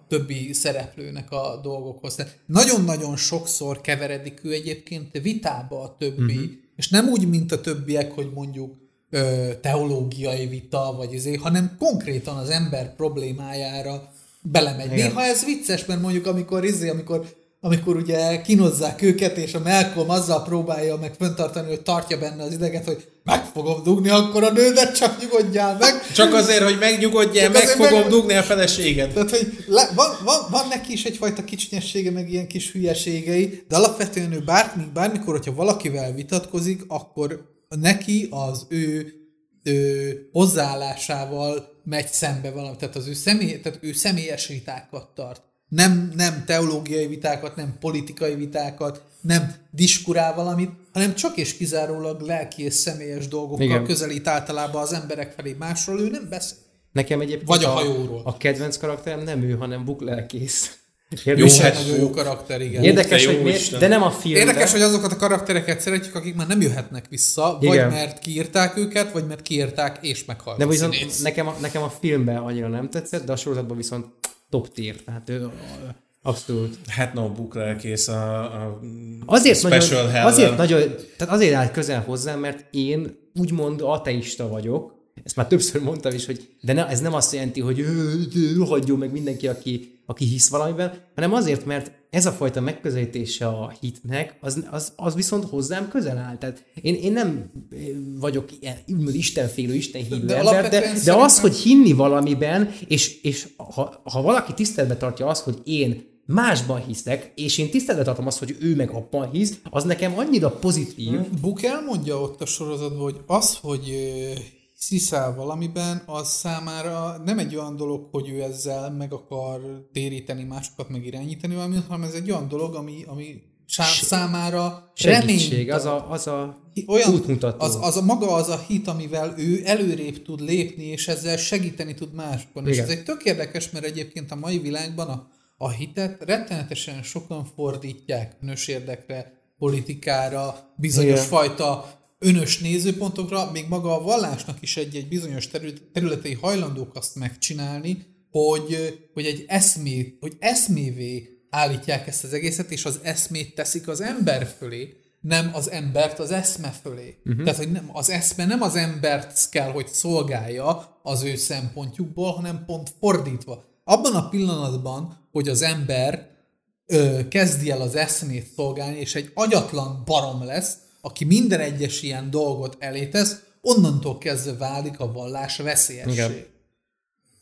többi szereplőnek a dolgokhoz. Tehát nagyon-nagyon sokszor keveredik ő egyébként vitába a többi, mm-hmm. És nem úgy, mint a többiek, hogy mondjuk ö, teológiai vita, vagy izé, hanem konkrétan az ember problémájára belemegy. Igen. Néha ez vicces, mert mondjuk amikor izé, amikor, amikor ugye kínozzák őket, és a Malcolm azzal próbálja meg fenntartani, hogy tartja benne az ideget, hogy meg fogom dugni akkor a nődet, csak nyugodjál meg. Csak azért, hogy megnyugodjál, meg fogom meg... dugni a feleséget. Tehát, hogy le, van, van, van neki is egyfajta kicsinyessége, meg ilyen kis hülyeségei, de alapvetően ő bármi, bármikor, hogyha valakivel vitatkozik, akkor neki az ő, ő hozzáállásával megy szembe valami. Tehát, az ő, személy, tehát ő személyes vitákat tart. Nem, nem teológiai vitákat, nem politikai vitákat, nem diskurál valamit, hanem csak és kizárólag lelki és személyes dolgokkal igen. Közelít általában az emberek felé. Másról ő nem beszél. Nekem egyébként vagy a, a hajóról. A kedvenc karakterem nem ő, hanem Book lelkész. Jó, hát nagyon jó karakter, igen. Érdekes, jó, hogy miért, de nem a film. Érdekes, de... hogy azokat a karaktereket szeretjük, akik már nem jöhetnek vissza, igen. Vagy mert kiírták őket, vagy mert kiírták és meghalt. De viszont nekem a, nekem a filmben annyira nem tetszett, de a sorozatban viszont top tier, tehát ő... Abszolút. Hát no, Book lelkész a, a azért special nagyon, azért nagyon, tehát azért áll közel hozzám, mert én úgymond ateista vagyok, ezt már többször mondtam is, hogy de ne, ez nem azt jelenti, hogy hagyjon meg mindenki, aki, aki hisz valamiben, hanem azért, mert ez a fajta megközelítése a hitnek, az, az, az viszont hozzám közel áll. Tehát én, én nem vagyok ilyen istenfélő, istenhívő ember, de, de az, hogy hinni valamiben, és, és ha, ha valaki tiszteletbe tartja azt, hogy én másban hiszek, és én tiszteletbe tartom azt, hogy ő meg abban hisz, az nekem annyira pozitív. Book elmondja ott a sorozatban, hogy az, hogy hiszál valamiben, az számára nem egy olyan dolog, hogy ő ezzel meg akar téríteni másokat, meg irányítani valamit, hanem ez egy olyan dolog, ami, ami számára remény. Az a, az a olyan, útmutató. Az, az a maga az a hit, amivel ő előrébb tud lépni, és ezzel segíteni tud másokon. És ez egy tök érdekes, mert egyébként a mai világban a, a hitet rettenetesen sokan fordítják önös érdekre, politikára, bizonyos igen. Fajta önös nézőpontokra, még maga a vallásnak is egy-egy bizonyos területei hajlandók azt megcsinálni, hogy, hogy egy eszmé, hogy eszmévé állítják ezt az egészet, és az eszmét teszik az ember fölé, nem az embert az eszme fölé. Uh-huh. Tehát, hogy nem, az eszme nem az embert kell, hogy szolgálja az ő szempontjukból, hanem pont fordítva. Abban a pillanatban, hogy az ember ö, kezdi el az eszmét szolgálni, és egy agyatlan barom lesz, aki minden egyes ilyen dolgot elétesz, onnantól kezdve válik a vallás veszélyessé.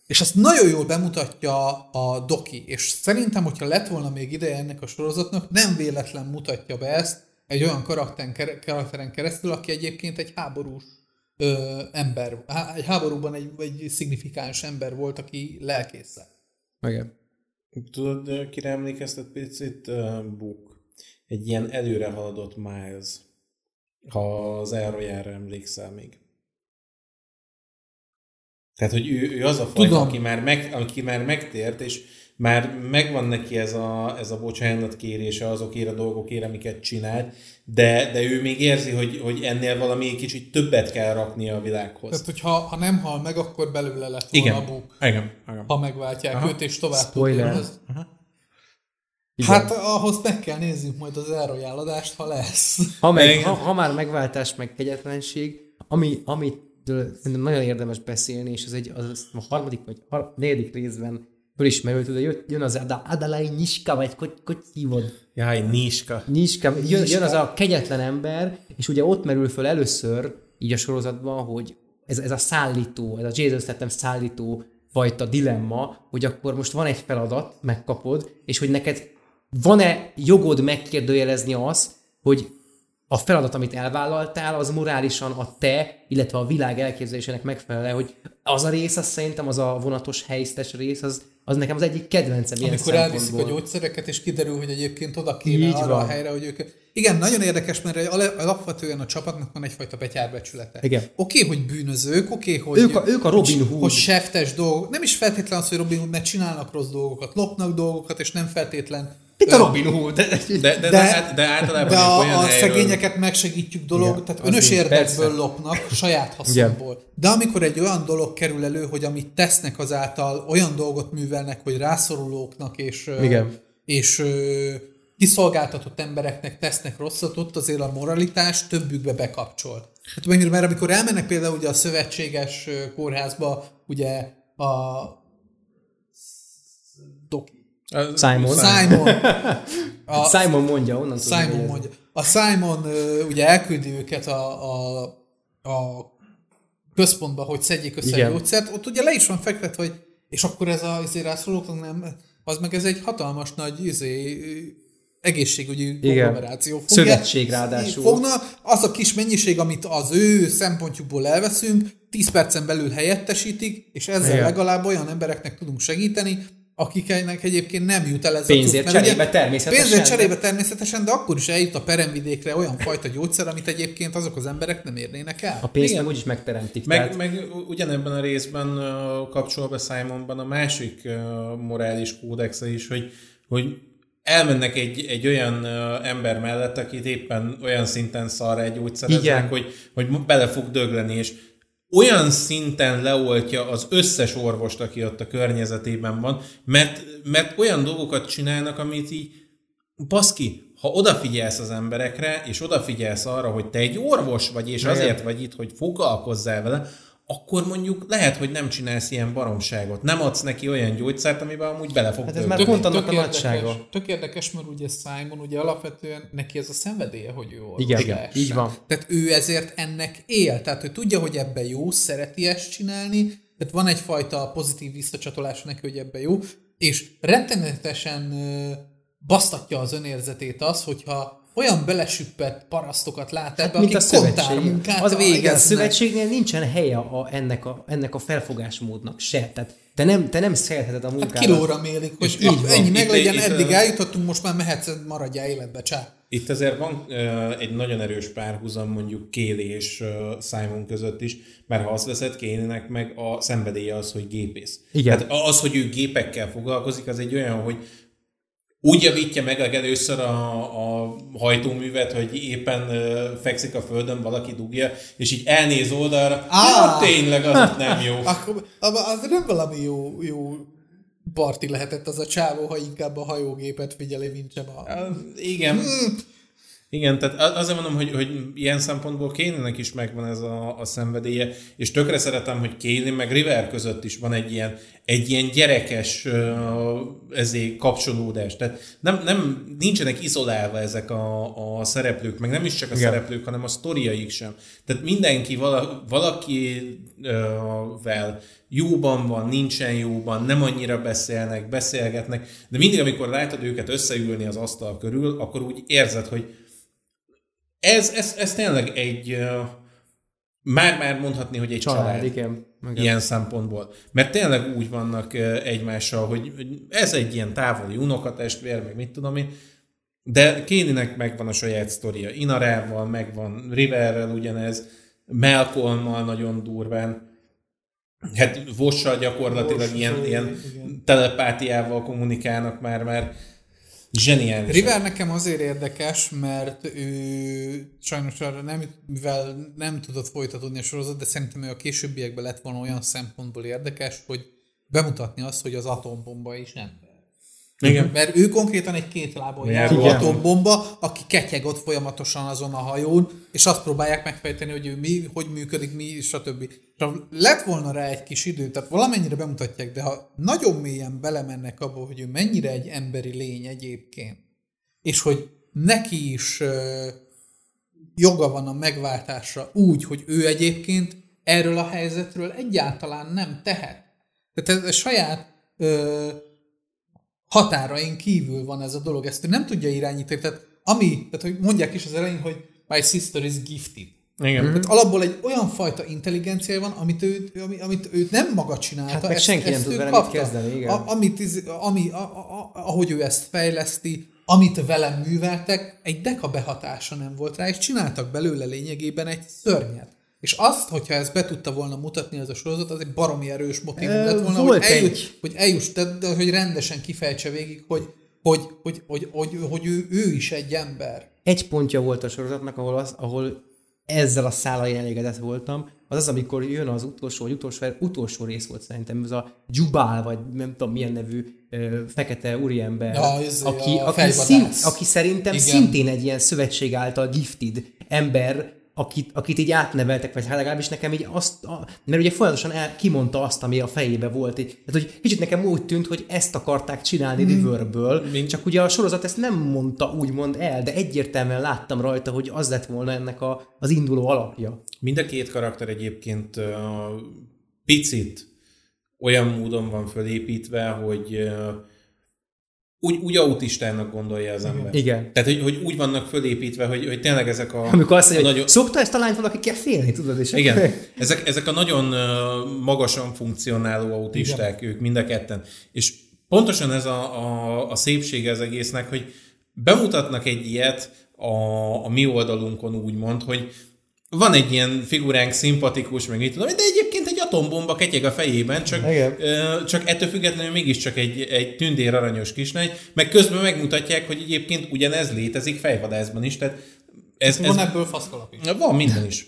És azt nagyon jól bemutatja a doki, és szerintem, hogyha lett volna még ideje ennek a sorozatnak, nem véletlen mutatja be ezt egy olyan karakteren keresztül, aki egyébként egy háborús ö, ember, egy háborúban egy, egy szignifikáns ember volt, aki lelkészet. Igen. Tudod, kire emlékeztet picit? Book. Egy ilyen előre haladott Miles. Ha az elrojára emlékszel még. Tehát, hogy ő, ő az a fajta, aki, aki már megtért, és már megvan neki ez a, ez a bocsánat kérése azokért a dolgokért, amiket csinál, de, de ő még érzi, hogy, hogy ennél valami kicsit többet kell raknia a világhoz. Tehát, hogyha ha nem hal meg, akkor belőle lett volna igen. a Book, igen. Igen. ha megváltják aha. őt, és tovább tudja. Hát ahhoz meg kell nézzük majd az elrojánladást, ha lesz. Ha, meg, ha, ha már megváltás, meg kegyetlenség, ami, amit nagyon érdemes beszélni, és ez egy, az a harmadik vagy har, negyedik részben fölismerült, de jön az Adalai Niska, vagy hogy, hogy hívod? Jaj, Niska. Niska. Jön, Niska. Jön az a kegyetlen ember, és ugye ott merül föl először, így a sorozatban, hogy ez, ez a szállító, ez a Jason Statham szállító fajta dilemma, hogy akkor most van egy feladat, megkapod, és hogy neked van-e jogod megkérdőjelezni azt, hogy a feladat, amit elvállaltál, az morálisan a te, illetve a világ elképzelésének megfelel, hogy az a rész, az szerintem az a vonatos helyisztes rész, az, az nekem az egyik kedvencem ilyen amikor szempontból. Elviszik a gyógyszereket, és kiderül, hogy egyébként oda kéne így arra van. A helyre, hogy ők... Igen, nagyon érdekes, mert alapvetően a csapatnak van egyfajta betyárbecsülete. Igen. Oké, okay, hogy bűnözők, oké, okay, hogy... Ők a, ők a Robin Hood. Hogy seftes dolgok. Nem is feltétlen az, hogy Robin Hood, mert csinálnak rossz dolgokat, lopnak dolgokat, és nem feltétlen... Itt a Robin Hood. De, de, de, de, de általában de a, olyan a szegényeket megsegítjük dolog, igen, tehát önös érdekből lopnak, saját haszonból. De amikor egy olyan dolog kerül elő, hogy amit tesznek azáltal, olyan dolgot művelnek, hogy rászorulóknak és, és kiszolgáltatott embereknek tesznek rosszat, ott azért a moralitás többükbe bekapcsol. Hát mondjuk, mert amikor elmennek például ugye a szövetséges kórházba, ugye a doki, Simon. Simon. A Simon mondja, onnan tudom. Simon mondja. A Simon ugye elküldi őket a, a, a központba, hogy szedjék össze igen. a gyógyszert. Ott ugye le is van fekvet, hogy és akkor ez a izé rászorulóknak nem, az meg ez egy hatalmas nagy izé, egészségügyi konglomeráció fogja. Szövetség ráadásul. Fogna, az a kis mennyiség, amit az ő szempontjukból elveszünk, tíz percen belül helyettesítik, és ezzel igen. legalább olyan embereknek tudunk segíteni, akiknek egyébként nem jut el ez pénzért a tud, cserébe ugye, természetesen. Pénzért cserébe természetesen, de akkor is eljut a peremvidékre olyan fajta gyógyszer, amit egyébként azok az emberek nem érnének el. A pénzt nem úgyis megteremtik. Meg, tehát... meg ugyanebben a részben kapcsol be Simonban a másik morális kódexe is, hogy, hogy elmennek egy, egy olyan ember mellett, akit éppen olyan szinten szarra egy gyógyszereznek, hogy, hogy bele fog dögleni, és olyan szinten leoltja az összes orvost, aki ott a környezetében van, mert, mert olyan dolgokat csinálnak, amit így, baszki, ha odafigyelsz az emberekre, és odafigyelsz arra, hogy te egy orvos vagy, és azért vagy itt, hogy foglalkozzál vele, akkor mondjuk lehet, hogy nem csinálsz ilyen baromságot. Nem adsz neki olyan gyógyszert, amiben amúgy bele fog dönteni. Hát ez már pont annak a nagysága. Tök érdekes, mert ugye Simon ugye alapvetően neki ez a szenvedélye, hogy ő orvos. Igen, igen, így van. Tehát ő ezért ennek él. Tehát ő tudja, hogy ebben jó, szereti ezt csínálni. Tehát van egyfajta pozitív visszacsatolás neki, hogy ebben jó. És rettenetesen basztatja az önérzetét az, hogyha olyan belesüppett parasztokat lát ebbe, hát, akik kontármunkát végeznek. A szövetségnél nincsen helye a, ennek, a, ennek a felfogásmódnak se. Tehát te nem, te nem szeretheted a munkádat. Hát kilóra mélik, hogy így ennyi meglegyen, eddig eljutottunk, most már mehetsz, maradjál életbe, csá. Itt azért van uh, egy nagyon erős párhuzam mondjuk Kaylee és uh, Simon között is, mert ha azt veszed, Kaylee-nek meg a szenvedélye az, hogy gépész. Igen. Tehát az, hogy ő gépekkel foglalkozik, az egy olyan, hogy úgy javítja meg először a, a hajtóművet, hogy éppen fekszik a földön, valaki dugja, és így elnéz oldalra, ah, tényleg az nem jó. Akkor, az nem valami jó, jó parti lehetett az a csávó, ha inkább a hajógépet figyeli, mint sem a... Igen. Hmm. Igen, tehát azért mondom, hogy, hogy ilyen szempontból Kaylee-nek is megvan ez a, a szenvedélye, és tökre szeretem, hogy Kaylee meg River között is van egy ilyen, egy ilyen gyerekes ezé kapcsolódás. Tehát nem, nem, nincsenek izolálva ezek a, a szereplők, meg nem is csak a igen. szereplők, hanem a sztoriaik sem. Tehát mindenki vala, valakivel jóban van, nincsen jóban, nem annyira beszélnek, beszélgetnek, de mindig, amikor látod őket összeülni az asztal körül, akkor úgy érzed, hogy Ez, ez, ez tényleg egy, uh, már-már mondhatni, hogy egy család, család igen, ilyen szempontból. Mert tényleg úgy vannak uh, egymással, hogy, hogy ez egy ilyen távoli unokatestvér, meg mit tudom én, de Kaylee-nek megvan a saját sztoria. Inarával megvan, Riverrel ugyanez, Malcolmmal nagyon durván. hát Vossal gyakorlatilag Voss, ilyen, ilyen telepátiával kommunikálnak már, mert zseniális. River nekem azért érdekes, mert ő sajnos arra nem, mivel nem tudott folytatódni a sorozat, de szerintem ő a későbbiekben lett volna olyan szempontból érdekes, hogy bemutatni azt, hogy az atombomba is nem. Igen. Mert ő konkrétan egy két lábon járó atombomba, aki ketyeg ott folyamatosan azon a hajón, és azt próbálják megfejteni, hogy ő mi, hogy működik, mi, stb. Lett volna rá egy kis idő, tehát valamennyire bemutatják, de ha nagyon mélyen belemennek abba, hogy ő mennyire egy emberi lény egyébként, és hogy neki is ö, joga van a megváltásra úgy, hogy ő egyébként erről a helyzetről egyáltalán nem tehet. Tehát ez a saját ö, határain kívül van ez a dolog, ezt nem tudja irányítani. Tehát, ami, tehát hogy mondják is az elején, hogy my sister is gifted. Igen. Tehát alapból egy olyan fajta intelligencia van, amit ő, amit ő nem maga csinálta. Hát meg ezt, senki ezt nem tud vele mit kezdeni. Igen. A, amit, ami, a, a, ahogy ő ezt fejleszti, amit velem műveltek, egy deka behatása nem volt rá, és csináltak belőle lényegében egy szörnyet. És azt, hogyha ezt be tudta volna mutatni az a sorozat, az egy baromi erős motivum lett volna, hogy eljuss, hogy, eljuss, de, hogy rendesen kifejtse végig, hogy, hogy, hogy, hogy, hogy, hogy ő, ő is egy ember. Egy pontja volt a sorozatnak, ahol, az, ahol ezzel a szállal elégedett voltam, az az, amikor jön az utolsó, vagy utolsó, utolsó rész volt szerintem, az a Dzsubál, vagy nem tudom milyen nevű fekete úriember, ja, aki, aki, szint, aki szerintem igen, szintén egy ilyen szövetség által gifted ember, Akit, akit így átneveltek, vagy hát legalábbis nekem így azt, a, mert ugye folyamatosan el, kimondta azt, ami a fejébe volt. Tehát, hogy kicsit nekem úgy tűnt, hogy ezt akarták csinálni hmm. Riverből, Mind. csak ugye a sorozat ezt nem mondta úgymond el, de egyértelműen láttam rajta, hogy az lett volna ennek a, az induló alapja. Mind a két karakter egyébként uh, picit olyan módon van fölépítve, hogy uh, Úgy, úgy autistának gondolja az ember. Igen. Tehát, hogy, hogy úgy vannak fölépítve, hogy, hogy tényleg ezek a... Amikor azt mondja, nagyon... szokta ezt a lányt valaki kell félni, tudod is. Igen. Ezek, ezek a nagyon magasan funkcionáló autisták, igen, ők mind a ketten. És pontosan ez a, a, a szépsége az egésznek, hogy bemutatnak egy ilyet a, a mi oldalunkon úgymond, hogy van egy ilyen figuránk szimpatikus, meg így tudom, de egyébként egy atombomba ketyeg a fejében, csak, ö, csak ettől függetlenül mégiscsak egy, egy tündér aranyos kislány, meg közben megmutatják, hogy egyébként ugyanez létezik fejvadászban is, tehát ez... Van ez, ebből faszkalap is. Van minden is.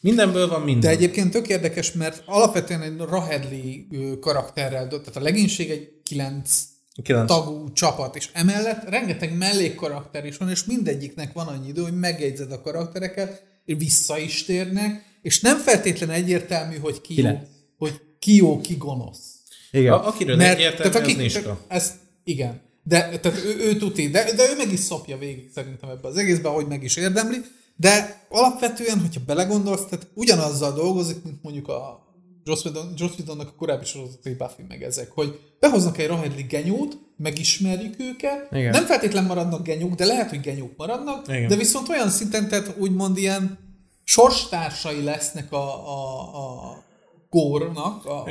Mindenből van minden. De egyébként tök érdekes, mert alapvetően egy Rahedli karakterrel, tehát a legénység egy kilenc, kilenc tagú csapat, és emellett rengeteg mellékkarakter is van, és mindegyiknek van annyi idő, hogy megjegyzed a karaktereket, vissza is térnek, és nem feltétlen egyértelmű, hogy ki jó, hogy ki, jó, ki gonosz. Igen. A, akiről Mert, egyértelmű, tehát, aki, az Niska. Ez, igen. De, tehát ő, ő tuti, de, de ő meg is szopja végig szerintem ebbe az egészben, hogy meg is érdemli, de alapvetően, hogyha belegondolsz, tehát ugyanazzal dolgozik, mint mondjuk a Joss Whedon, Joss Whedonnak a korábbi sorozatai Buffy meg ezek, hogy behoznak egy Rahedli genyót, megismerjük őket, igen, nem feltétlen maradnak genyók, de lehet, hogy genyók maradnak, igen, de viszont olyan szinten, tehát úgymond ilyen sorstársai lesznek a, a, a górnak, a,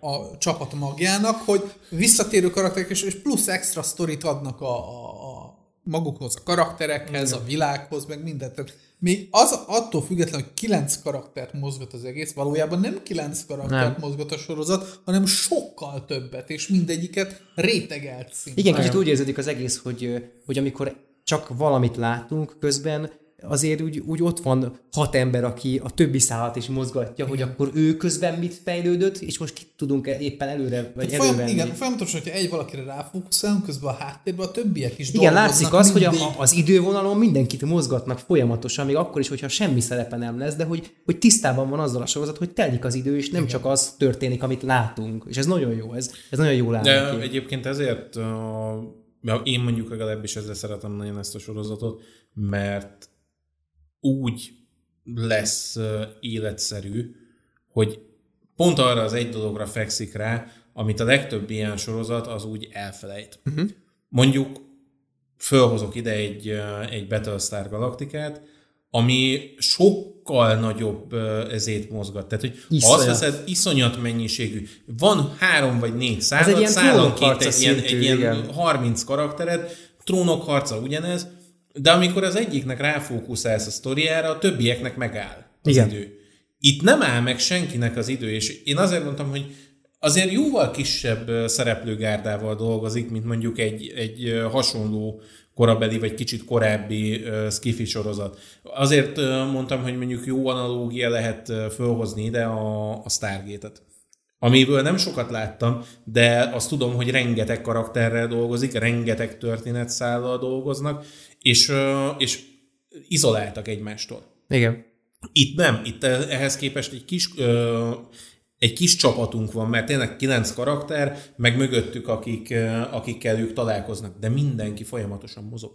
a, a csapat magjának, hogy visszatérő karakterek, és, és plusz extra sztorit adnak a, a, a magukhoz, a karakterekhez, igen, a világhoz, meg mindent. Még az attól függetlenül, hogy kilenc karaktert mozgat az egész, valójában nem kilenc karaktert nem. mozgat a sorozat, hanem sokkal többet, és mindegyiket rétegelt szinten. Igen, kicsit úgy érződik az egész, hogy, hogy amikor csak valamit látunk közben, azért úgy, úgy ott van hat ember, aki a többi szállat is mozgatja, igen, hogy akkor ő közben mit fejlődött, és most ki tudunk éppen előre vagy elővenni. Folyam, igen, folyamatosan, hogyha egy valakire ráfókuszálunk, közben a háttérben a többiek is igen, dolgoznak. Igen, látszik az, mindig, hogy a, az idővonalon mindenkit mozgatnak folyamatosan, még akkor is, hogyha semmi szerepe nem lesz, de hogy, hogy tisztában van azzal a sorozat, hogy telik az idő, és nem igen, csak az történik, amit látunk. És ez nagyon jó, ez, ez nagyon jó látni. De én. egyébként ezért, uh, én mondjuk legalábbis ezzel szeretem nagyon ezt a sorozatot, mert úgy lesz életszerű, hogy pont arra az egy dologra fekszik rá, amit a legtöbb ilyen sorozat az úgy elfelejt. Uh-huh. Mondjuk fölhozok ide egy, egy Battlestar Galacticát, ami sokkal nagyobb ezért mozgat. Tehát, hogy iszonyat. Az veszed, iszonyat mennyiségű. Van három vagy négy szállat, szállanként egy ilyen, egy ilyen harminc karaktered, Trónok harca ugyanez, de amikor az egyiknek ráfókuszálsz a sztoriára, a többieknek megáll az igen, idő. Itt nem áll meg senkinek az idő, és én azért mondtam, hogy azért jóval kisebb szereplőgárdával dolgozik, mint mondjuk egy, egy hasonló korabeli, vagy kicsit korábbi sci-fi sorozat. Azért mondtam, hogy mondjuk jó analógia lehet fölhozni ide a, a Stargate-et. Amiből nem sokat láttam, de azt tudom, hogy rengeteg karakterrel dolgozik, rengeteg történetszállal dolgoznak, és, és izoláltak egymástól. Igen. Itt nem, itt ehhez képest egy kis, ö, egy kis csapatunk van, mert tényleg kilenc karakter, meg mögöttük, akik, akikkel ők találkoznak, de mindenki folyamatosan mozog.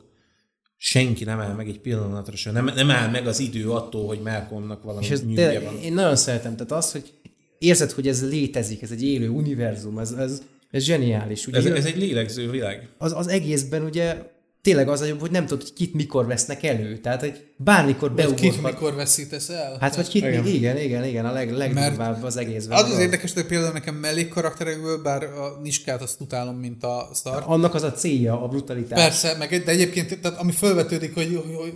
Senki nem áll meg egy pillanatra sem, nem, nem áll meg az idő attól, hogy Malcolmnak valami nyűgje van. Én nagyon szeretem, tehát az, hogy érzed, hogy ez létezik, ez egy élő univerzum, ez, ez, ez zseniális. Ugye, ez, ez egy lélegző világ. Az, az egészben ugye tényleg az a jobb, hogy nem tudod, hogy kit mikor vesznek elő. Tehát, hogy bármikor beugorhat. Kit mikor veszítesz el? Hát, vagy kit igen, igen, igen, igen a leg, legdurvább az egészben. Az az érdekes, hogy például nekem mellékkarakterekből, bár a Niskát azt utálom, mint a Star. Annak az a célja, a brutalitás. Persze, meg, de egyébként, tehát ami felvetődik, hogy, hogy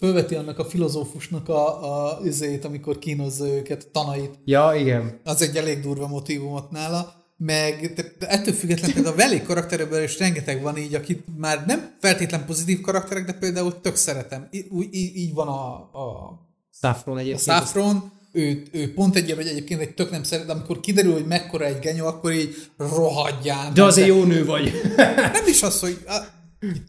felveti annak a filozófusnak a üzét, amikor kínozza őket, tanait. Ja, igen. Az egy elég durva motivumot nála. Meg de ettől függetlenül például a velé karakterekből is rengeteg van így, akit már nem feltétlen pozitív karakterek, de például tök szeretem. Így, így, így van a, a Saffron egyébként. A Saffron, ő, ő pont egy ilyen, vagy egyébként egy tök nem szeret, de amikor kiderül, hogy mekkora egy genyó, akkor így rohadjál. De azért jó nő vagy. Nem is az, hogy a,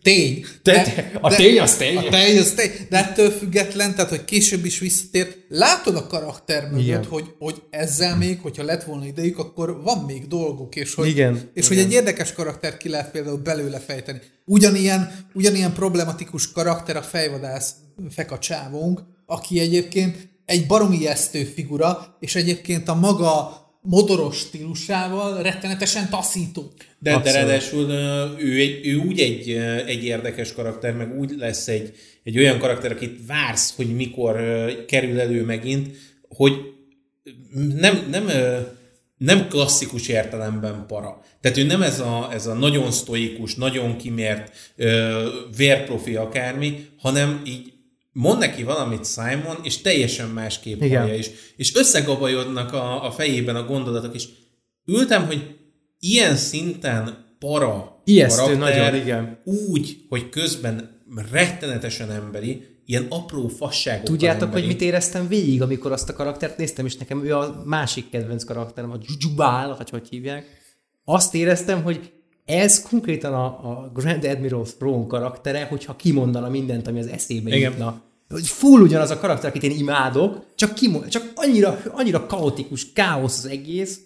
tény. De, de, a tény az tény. A tény az tény. De ettől független, tehát hogy később is visszatért. Látod a karakter mögött, hogy, hogy ezzel még, hogyha lett volna idejük, akkor van még dolguk, és hogy, igen, és igen. hogy egy érdekes karaktert ki lehet például belőle fejteni. Ugyanilyen, ugyanilyen problematikus karakter a fejvadász fekacsávónk, aki egyébként egy baromi ijesztő figura, és egyébként a maga modoros stílusával rettenetesen taszító. De, de ráadásul ő, egy, ő úgy egy, egy érdekes karakter, meg úgy lesz egy, egy olyan karakter, akit vársz, hogy mikor kerül elő megint, hogy nem, nem, nem klasszikus értelemben para. Tehát ő nem ez a, ez a nagyon sztoikus, nagyon kimért vérprofi akármi, hanem így mond neki valamit Simon, és teljesen másképp hallja is. És összegabajodnak a, a fejében a gondolatok, és ültem, hogy ilyen szinten para ijesztő karakter, nagyon, igen. úgy, hogy közben rettenetesen emberi, ilyen apró fasságokkal tudjátok, emberi. Hogy mit éreztem végig, amikor azt a karaktert néztem, és nekem ő a másik kedvenc karakterem, a Jubal, vagy hogy hívják. Azt éreztem, hogy ez konkrétan a, a Grand Admiral Thrawn karaktere, hogyha kimondana mindent, ami az eszébe jutna. Full ugyanaz a karakter, akit én imádok, csak, kimond, csak annyira, annyira kaotikus, káosz az egész,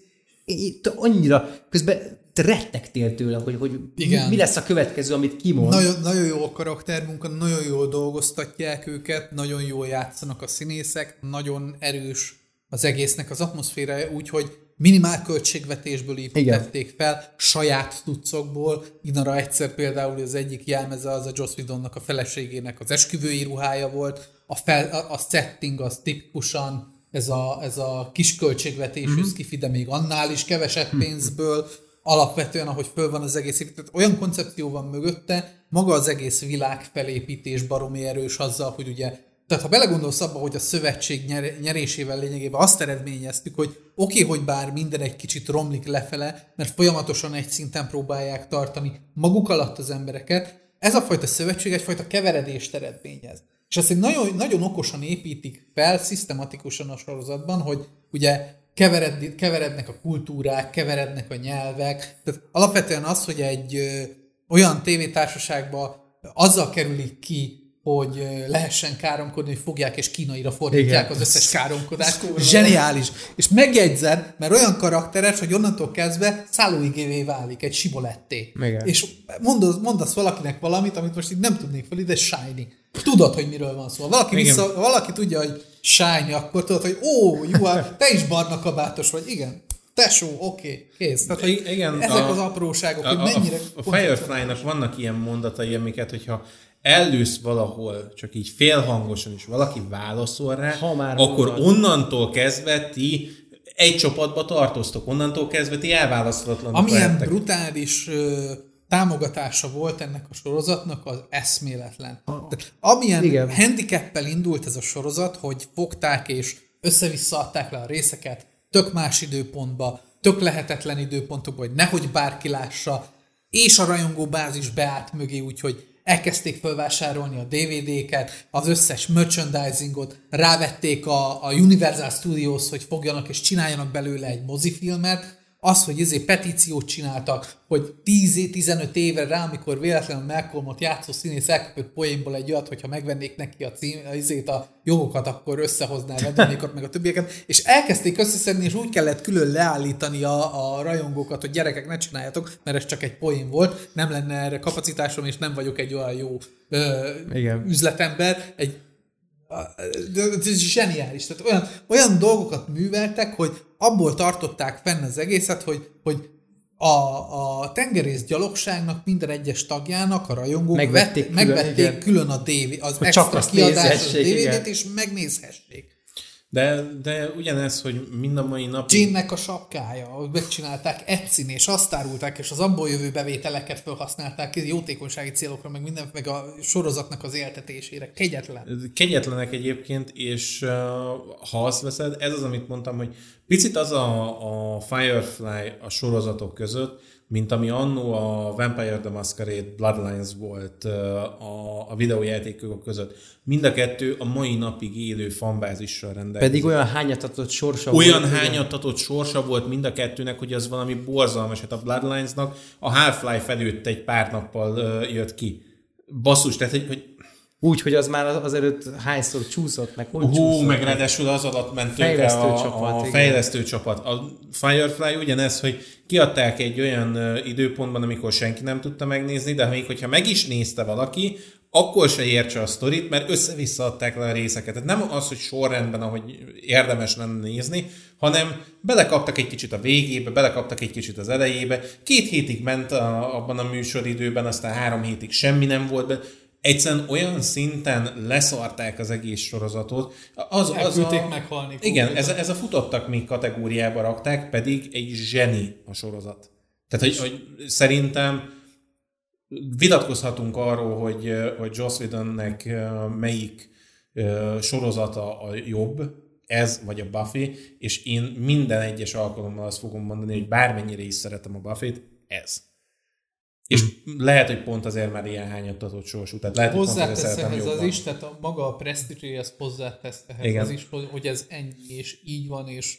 itt annyira közben rettegtél tőle, hogy, hogy mi lesz a következő, amit kimond. Nagyon, nagyon jó a karaktermunka, nagyon jól dolgoztatják őket, nagyon jól játszanak a színészek, nagyon erős az egésznek az atmoszférája, úgyhogy minimál költségvetésből építették fel, saját tucokból. Inara egyszer például az egyik jelmeze az a Joss Whedonnak a feleségének az esküvői ruhája volt, a, fel, a, a setting az tipikusan ez a, ez a kis költségvetésű mm-hmm. szkifi, de még annál is kevesebb pénzből, alapvetően ahogy föl van az egész, tehát olyan koncepció van mögötte, maga az egész világ felépítés baromi erős azzal, hogy ugye tehát ha belegondolsz abba, hogy a szövetség nyer- nyerésével lényegében azt eredményeztük, hogy oké, okay, hogy bár minden egy kicsit romlik lefele, mert folyamatosan egy szinten próbálják tartani maguk alatt az embereket, ez a fajta szövetség egyfajta keveredést eredményez. És azt nagyon, nagyon okosan építik fel, szisztematikusan a sorozatban, hogy ugye kevered, keverednek a kultúrák, keverednek a nyelvek, tehát alapvetően az, hogy egy ö, olyan tévétársaságba azzal kerülik ki, hogy lehessen káromkodni, hogy fogják és kínaira fordítják igen. az összes káromkodást. Zseniális. És megjegyzed, mert olyan karakteres, hogy onnantól kezdve szállóigévé válik, egy siboletté. Igen. És mondasz, mondasz valakinek valamit, amit most így nem tudnék fel, de shiny. Tudod, hogy miről van szó. Valaki, vissza, valaki tudja, hogy shiny, akkor tudod, hogy ó, jó, te is barna kabátos vagy. Igen. Tesó, oké, okay, kész. Tehát, igen, ezek a, az apróságok, a, hogy mennyire... A, a Firefly-nak vannak ilyen mondatai, amiket, hogyha ellősz valahol, csak így félhangosan, és valaki válaszol rá, akkor mondod. Onnantól kezdve ti egy csapatba tartoztok, onnantól kezdve ti elválaszthatatlanok. Amilyen lettek. Brutális ö, támogatása volt ennek a sorozatnak, az eszméletlen. Tehát, amilyen handicappel indult ez a sorozat, hogy fogták és össze-vissza adták le a részeket, tök más időpontba, tök lehetetlen időpontokba, hogy nehogy bárki lássa, és a rajongó bázis beállt mögé, úgyhogy elkezdték felvásárolni a dé vé dé-ket, az összes merchandisingot, rávették a, a Universal Studios, hogy fogjanak és csináljanak belőle egy mozifilmet, az, hogy ezért petíciót csináltak, hogy tíz-tizenöt évre rá, amikor véletlenül Malcolmot játszó színész elköpött poénból egy olyat, hogyha megvennék neki a, cím, azért a jogokat, akkor összehozná a vedőnékat, meg a többieket, és elkezdték összeszedni, és úgy kellett külön leállítani a, a rajongókat, hogy gyerekek, ne csináljátok, mert ez csak egy poén volt, nem lenne erre kapacitásom, és nem vagyok egy olyan jó ö, üzletember, egy ez zseniális. Tehát olyan, olyan dolgokat műveltek, hogy abból tartották fenn az egészet, hogy, hogy a, a tengerészgyalogságnak minden egyes tagjának a rajongók megvették, vett, külön, megvették külön a dé vé, az hogy extra kiadást, a dé vé dét, és megnézhessék. De, de ugyanez, hogy mind a mai napig... Jayne-nek a sapkája, ahogy megcsinálták Etsy-n, és azt árulták, és az abból jövő bevételeket felhasználták jótékonysági célokra, meg minden, meg a sorozatnak az éltetésére. Kegyetlen. Kegyetlenek egyébként, és uh, ha azt veszed, ez az, amit mondtam, hogy picit az a, a Firefly a sorozatok között, mint ami annó a Vampire the Masquerade Bloodlines volt a, a videójátékok között. Mind a kettő a mai napig élő fanbázissal rendelkezik. Pedig olyan hányatatott sorsa olyan volt. Olyan hányatatott sorsa volt mind a kettőnek, hogy az valami borzalmas. Hát a Bloodlinesnak a Half-Life előtt egy pár nappal jött ki. Basszus, tehát hogy... Úgy, hogy az már azelőtt hányszor csúszott, meg hogy Hú, csúszott. Meg ráadásul az alatt ment tökre a, a fejlesztő csapat. A Firefly ugyanez, hogy kiadták egy olyan időpontban, amikor senki nem tudta megnézni, de még hogyha meg is nézte valaki, akkor se értse a sztorit, mert össze-vissza adták le a részeket. Tehát nem az, hogy sorrendben, ahogy érdemes lenne nézni, hanem belekaptak egy kicsit a végébe, belekaptak egy kicsit az elejébe, két hétig ment a, abban a műsoridőben, aztán három hétig semmi nem volt benne. Egyszerűen olyan szinten leszarták az egész sorozatot. Az, az a, meghalni. Igen, ez, ez a futottak még kategóriába rakták, pedig egy zseni a sorozat. Tehát, hogy, hogy szerintem vitatkozhatunk arról, hogy, hogy Joss Whedonnek melyik sorozata a jobb, ez vagy a Buffy, és én minden egyes alkalommal azt fogom mondani, hogy bármennyire is szeretem a Buffyt, ez. És lehet, hogy pont azért már ilyen hányattatott sors után. Lehet, hogy hozzátesz ehhez az is, tehát a maga a presztízséhez az hozzátesz ehhez az is, hogy ez ennyi, és így van, és,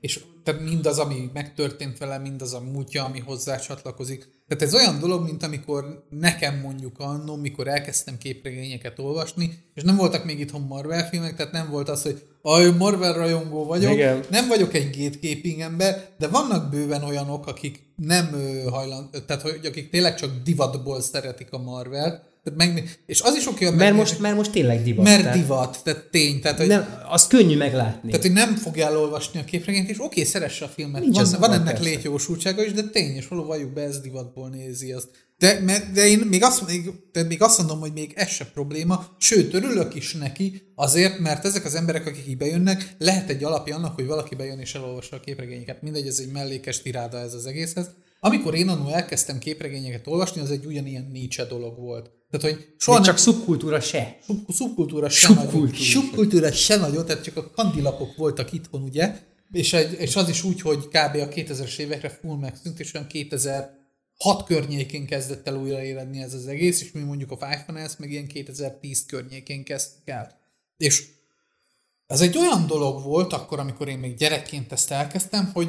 és tehát mindaz, ami megtörtént vele, mindaz a múltja, ami hozzá csatlakozik. Tehát ez olyan dolog, mint amikor nekem mondjuk anno, mikor elkezdtem képregényeket olvasni, és nem voltak még itthon Marvel filmek, tehát nem volt az, hogy a Marvel rajongó vagyok, igen. Nem vagyok egy gatekeeping ember, de vannak bőven olyanok, akik nem hajlandók, tehát hogy, akik tényleg csak divatból szeretik a Marvelt, Megné- és az is oké, mert most, mert most tényleg divat. Mert tehát. divat, tehát tény. Tehát, hogy nem, azt könnyű meglátni. Tehát, hogy nem fogjál olvasni a képregényt, és oké, szeresse a filmet. Nincs van, van, van ennek létjogosultsága is, de tény, és való valljuk be, ez divatból nézi azt. De, de én még azt, még, de még azt mondom, hogy még ez se probléma, sőt, örülök is neki, azért, mert ezek az emberek, akik így bejönnek, lehet egy alapja annak, hogy valaki bejön és elolvassa a képregényeket. Mindegy, ez egy mellékes tiráda ez az egészhez. Amikor én annól elkezdtem képregényeket olvasni, az egy ugyanilyen Nietzsche dolog volt. Tehát, hogy soha nem... csak szubkultúra se. Sub- szubkultúra se nagyon. Szubkultúra se nagyon, tehát csak a kandilapok voltak itthon, ugye? És, egy, és az is úgy, hogy kb. A kétezres évekre full megszűnt, és olyan kétezer-hat környékén kezdett el újraéledni ez az egész, és mi mondjuk a Five Finance meg ilyen kétezer-tíz környékén kezdtük el. És ez egy olyan dolog volt akkor, amikor én még gyerekként ezt elkezdtem, hogy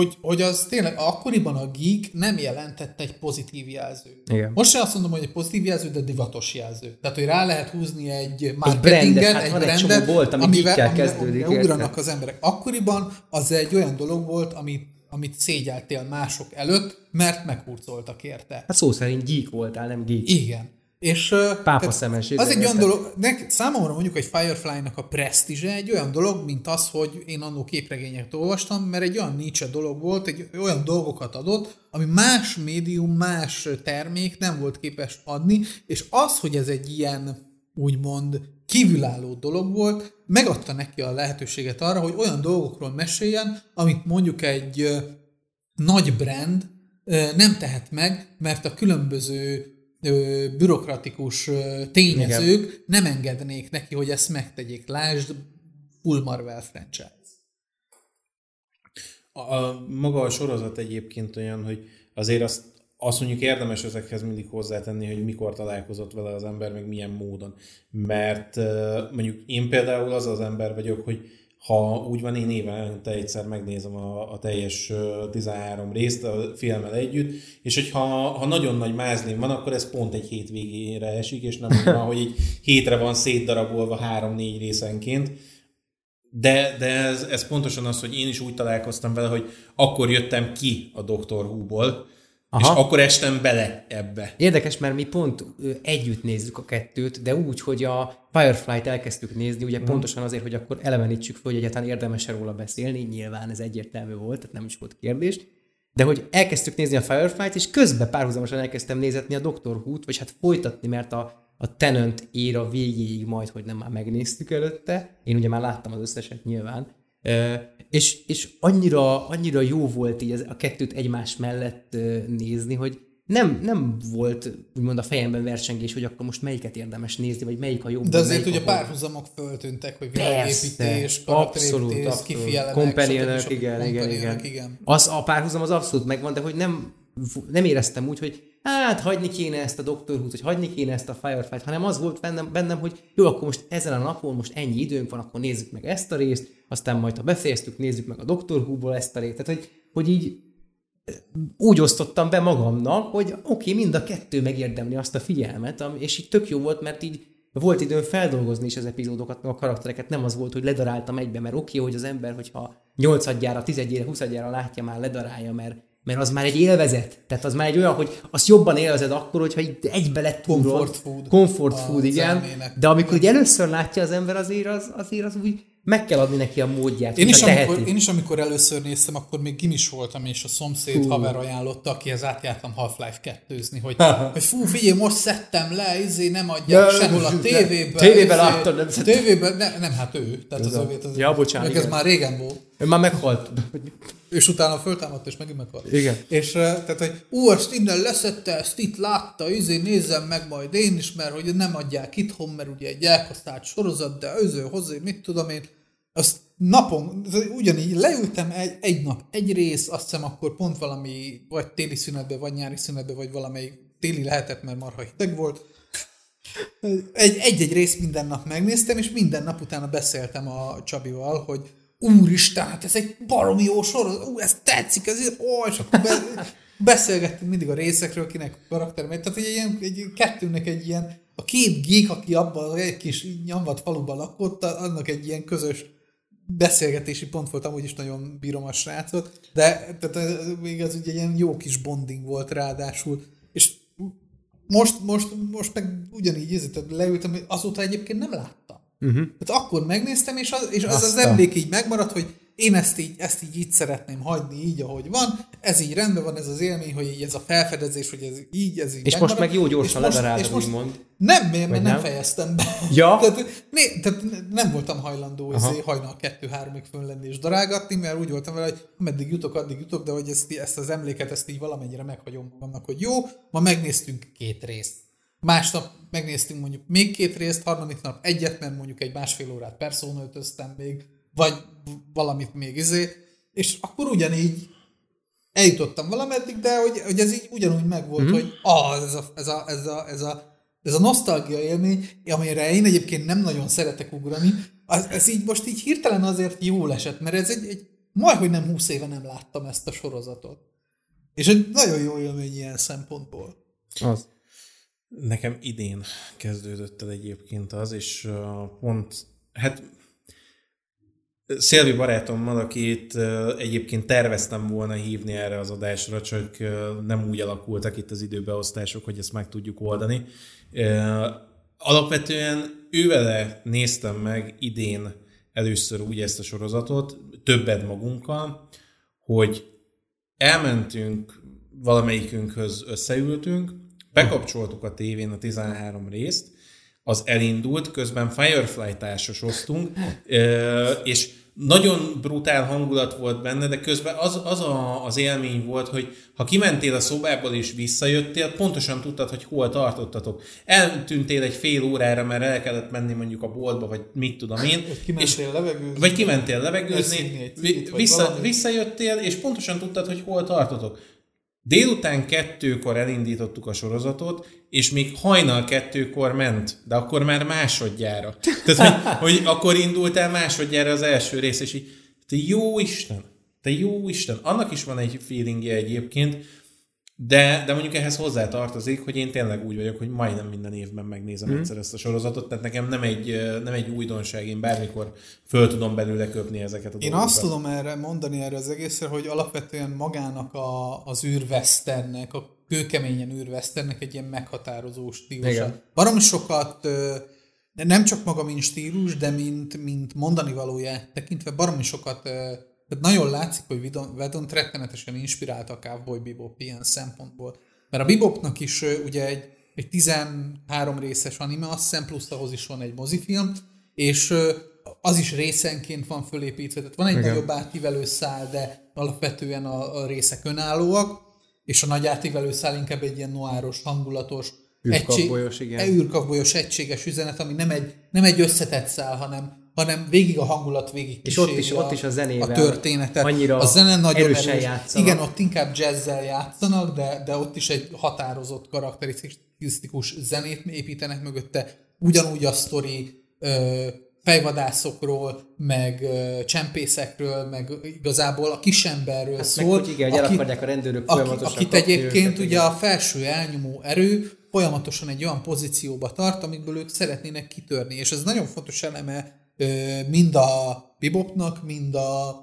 Hogy, hogy az tényleg akkoriban a geek nem jelentett egy pozitív jelző. Igen. Most sem azt mondom, hogy egy pozitív jelző, de divatos jelző. Tehát, hogy rá lehet húzni egy marketinget, hát egy brandet, volt, ami amivel, amivel ugranak az emberek. Akkoriban az egy olyan dolog volt, amit, amit szégyeltél mások előtt, mert meghurcoltak érte. Hát szó szerint geek voltál, nem geek. Igen. És pápa szemenség. Az egy olyan dolog, nek, számomra mondjuk egy Firefly-nak a presztízse egy olyan dolog, mint az, hogy én annó képregényeket olvastam, mert egy olyan Nietzsche dolog volt, egy olyan dolgokat adott, ami más médium, más termék nem volt képes adni, és az, hogy ez egy ilyen, úgymond, kívülálló dolog volt, megadta neki a lehetőséget arra, hogy olyan dolgokról meséljen, amit mondjuk egy nagy brand nem tehet meg, mert a különböző bürokratikus tényezők nem engednék neki, hogy ezt megtegyék. Lásd full Marvel franchise. A, a, maga a sorozat egyébként olyan, hogy azért azt, azt mondjuk érdemes ezekhez mindig hozzátenni, hogy mikor találkozott vele az ember, meg milyen módon. Mert mondjuk én például az az ember vagyok, hogy ha úgy van, én évente egyszer megnézem a, a teljes tizenhárom részt a filmmel együtt, és hogyha ha nagyon nagy mázlim van, akkor ez pont egy hétvégére esik, és nem olyan, hogy így hétre van szétdarabolva három-négy részenként. De, de ez, ez pontosan az, hogy én is úgy találkoztam vele, hogy akkor jöttem ki a Doctor Who-ból, aha, és akkor estem bele ebbe. Érdekes, mert mi pont együtt nézzük a kettőt, de úgy, hogy a Firefly-t elkezdtük nézni, ugye hmm. pontosan azért, hogy akkor elevenítsük fel, hogy egyáltalán érdemes róla beszélni, nyilván ez egyértelmű volt, tehát nem is volt kérdés, de hogy elkezdtük nézni a Firefly-t, és közben párhuzamosan elkezdtem nézetni a Doctor Who-t, vagy hát folytatni, mert a, a Tenant éra végéig majd, hogy nem már megnéztük előtte, én ugye már láttam az összeset nyilván, És, és annyira, annyira jó volt így a kettőt egymás mellett nézni, hogy nem, nem volt úgymond a fejemben versengés, hogy akkor most melyiket érdemes nézni, vagy melyik a jobb. De azért ugye párhuzamok föltűntek, hogy világépítés, karakterépítés, kifejelemek, kompanielek, igen, igen, igen, igen. Az, a párhuzam az abszolút megvan, de hogy nem, nem éreztem úgy, hogy hát hagyni kéne ezt a Doctor Who-t, hogy hagyni kéne ezt a Firefly-t, hanem az volt bennem, bennem, hogy jó, akkor most ezen a napon most ennyi időnk van, akkor nézzük meg ezt a részt, aztán majd, ha befejeztük, nézzük meg a Doctor Who-ból ezt a részt. Tehát, hogy, hogy így úgy osztottam be magamnak, hogy oké, okay, mind a kettő megérdemli azt a figyelmet, és így tök jó volt, mert így volt időm feldolgozni is az epizódokat, meg a karaktereket, nem az volt, hogy ledaráltam egybe, mert oké, okay, hogy az ember, hogyha nyolcadjára, tizedjére, huszadjára látja, már ledarálja, mert mert az már egy élvezet. Tehát az már egy olyan, hogy azt jobban élvezed akkor, hogyha így egybe lett tugrott. Comfort food. Comfort food, igen. Zemének. De amikor így először látja az ember, azért az, azért az úgy meg kell adni neki a módját. Én is, amikor, én is amikor először néztem, akkor még gimis voltam, és a szomszéd fú. haver ajánlotta, akihez átjártam Half-Life kettőzni, hogy, hogy fú, figyelj, most szedtem le, izé nem adják sehol a tévében. Tévében láttam, nem szedtem. Tévében, ne, nem, hát ő. Tehát az övét, az, ja, bocsánat. Meg ez már régen volt. Ő már meghalt. És utána föltámadt, és megint meghalt. Igen. És tehát, hogy ú, ezt innen leszette, ezt itt látta, izé nézzem meg majd én is, mert hogy nem adják itthon, mert ugye egy elkasztált sorozat, de öző, hozzá, mit tudom én. Azt napon, ugyanígy leültem egy, egy nap, egy rész, azt hiszem akkor pont valami, vagy téli szünetben, vagy nyári szünetben, vagy valamelyik téli lehetett, mert marha hideg volt. Egy-egy rész minden nap megnéztem, és minden nap utána beszéltem a Csabival, hogy úristen, hát ez egy baromi jó sorozat, ú, ez tetszik, ez ó, és akkor be, beszélgettünk mindig a részekről, kinek a karakter megy. Tehát egy, ilyen, egy kettőnek egy ilyen, a két geek, aki abban egy kis nyomvat faluban lakott, annak egy ilyen közös beszélgetési pont volt, amúgy is nagyon bírom a srácot, de tehát még az ugye ilyen jó kis bonding volt ráadásul, és most, most, most meg ugyanígy ízített, leültem, hogy azóta egyébként nem láttam. Uh-huh. Tehát akkor megnéztem, és az és az, az emlék így megmaradt, hogy én ezt így, ezt így így szeretném hagyni, így ahogy van, ez így rendben van, ez az élmény, hogy így ez a felfedezés, hogy ez így, ez így és megmarad. Most meg jó gyorsan ledarálod, úgymond. Nem, mert nem, nem fejeztem be. Ja. tehát, né, tehát nem voltam hajlandó ezért hajnal kettő-háromig fönn lenni és darálgatni, mert úgy voltam vele, hogy meddig jutok, addig jutok, de hogy ezt, ezt az emléket, ezt így valamennyire meghagyom magamnak, hogy jó, ma megnéztünk két részt. Másnap megnéztünk mondjuk még két részt, harmadik nap egyet, mert mondjuk egy másfél órát personát öztem még, vagy valamit még izé, és akkor ugyanígy eljutottam valameddig, de hogy, hogy ez így ugyanúgy megvolt, mm-hmm. hogy ah, ez a, ez a, ez a, ez a, ez a nosztalgia élmény, amire én egyébként nem nagyon szeretek ugrani, az, ez így most így hirtelen azért jól esett, mert ez egy, egy majdhogy nem húsz éve nem láttam ezt a sorozatot. És egy nagyon jó élmény ilyen szempontból. Az. Nekem idén kezdődött el egyébként az, és pont, hát Szélvi barátommal, akit egyébként terveztem volna hívni erre az adásra, csak nem úgy alakultak itt az időbeosztások, hogy ezt meg tudjuk oldani. Alapvetően ővele néztem meg idén először úgy ezt a sorozatot, többet magunkkal, hogy elmentünk, valamelyikünkhöz összeültünk, bekapcsoltuk a tévén a tizenhárom részt, az elindult, közben Firefly társasoztunk, és nagyon brutál hangulat volt benne, de közben az, az a, az élmény volt, hogy ha kimentél a szobából és visszajöttél, pontosan tudtad, hogy hol tartottatok. Eltűntél egy fél órára, mert el kellett menni mondjuk a boltba, vagy mit tudom én. Vagy kimentél levegőzni. Vagy kimentél levegőzni, vissza, visszajöttél, és pontosan tudtad, hogy hol tartotok. Délután kettőkor elindítottuk a sorozatot, és még hajnal kettőkor ment, de akkor már másodjára. Tehát, hogy, hogy akkor indult el másodjára az első rész, és így, te jó Isten, te jó Isten, annak is van egy feelingje egyébként, de, de mondjuk ehhez hozzátartozik, hogy én tényleg úgy vagyok, hogy majdnem minden évben megnézem hmm. egyszer ezt a sorozatot, tehát nekem nem egy, nem egy újdonság, én bármikor föl tudom belőle köpni ezeket a dolgokat. Én azt tudom erre mondani erre az egészre, hogy alapvetően magának a, az űrveszternek, a kőkeményen űrveszternek egy ilyen meghatározó stílusa. Baromi sokat, nem csak maga, mint stílus, de mint, mint mondani valóját tekintve, baromi sokat... Tehát nagyon látszik, hogy Whedon rettenetesen inspirálta a Cowboy Bebop ilyen szempontból. Mert a Bebopnak is uh, ugye egy, egy tizenhárom részes anime, azt hiszem, plusz ahhoz is van egy mozifilm, és uh, az is részenként van fölépítve. Tehát van egy igen. nagyobb átívelő szál, de alapvetően a, a részek önállóak, és a nagy átívelő szál inkább egy ilyen noáros, hangulatos, űrkavbolyos egység, egységes üzenet, ami nem egy, nem egy összetett szál, hanem hanem végig a hangulat végig és ott is, ott is a zenével a történetet. Annyira a zene nagyon erősen erős. Játszanak. Igen, ott inkább jazzzel játszanak, de, de ott is egy határozott karakterisztikus zenét építenek mögötte. Ugyanúgy a sztori fejvadászokról, meg csempészekről, meg igazából a kisemberről hát szól. Meg, igen, el akarják a rendőrök folyamatosan. Akit egyébként őket, ugye a felső elnyomó erő folyamatosan egy olyan pozícióba tart, amikből ők szeretnének kitörni. És ez nagyon fontos eleme mind a Bebopnak, mind a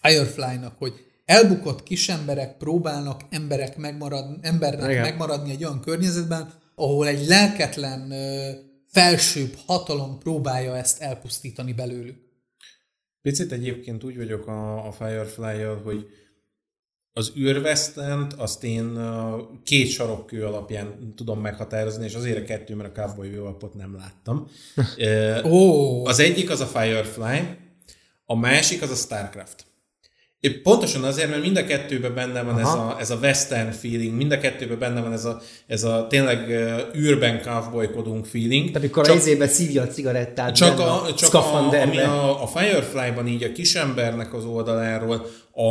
Firefly-nak, hogy elbukott kisemberek próbálnak emberek megmaradni, embernek igen. megmaradni egy olyan környezetben, ahol egy lelketlen felsőbb hatalom próbálja ezt elpusztítani belőlük. Picit egyébként úgy vagyok a, a Firefly-jal, hogy az űrvesztent azt én két sarokkő alapján tudom meghatározni, és azért a kettő, mert a Cowboy Bebopot nem láttam. oh. Az egyik az a Firefly, a másik az a Starcraft. Épp pontosan azért, mert mind a kettőben benne van ez a, ez a western feeling, mind a kettőben benne van ez a, ez a tényleg űrben cowboykodunk feeling. Tehát mikor csak, a izében szívja a cigarettát, csak a, a szkafanderben. A, a Firefly-ban így a kisembernek az oldaláról, a,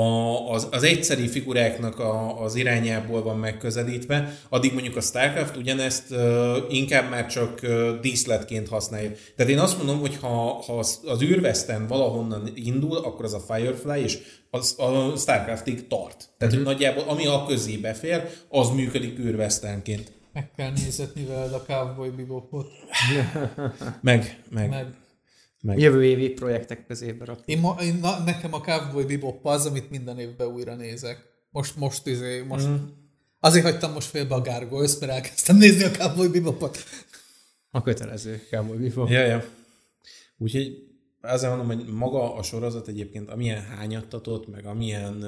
az, az egyszeri figuráknak a, az irányából van megközelítve, addig mondjuk a Starcraft ugyanezt uh, inkább már csak uh, díszletként használja. Tehát én azt mondom, hogy ha, ha az űrveszten valahonnan indul, akkor az a Firefly és az a Starcraftig tart. Tehát uh-huh. nagyjából ami a közé befér, az működik űrvesztenként. Meg kell nézetni veled a Cowboy Bebopot. meg, meg. meg. Meg. Jövő évi projektek közébe rakni. Én ma, én, na, nekem a Cowboy Bebop az, amit minden évben újra nézek. Most, most, izé, most. Mm. Azért hagytam most félbe a Gargoyles, mert elkezdtem nézni a Cowboy Bebopot. A kötelező Cowboy Bebop. Ja, ja. Úgyhogy azért mondom, hogy maga a sorozat egyébként amilyen hányattatott, meg amilyen...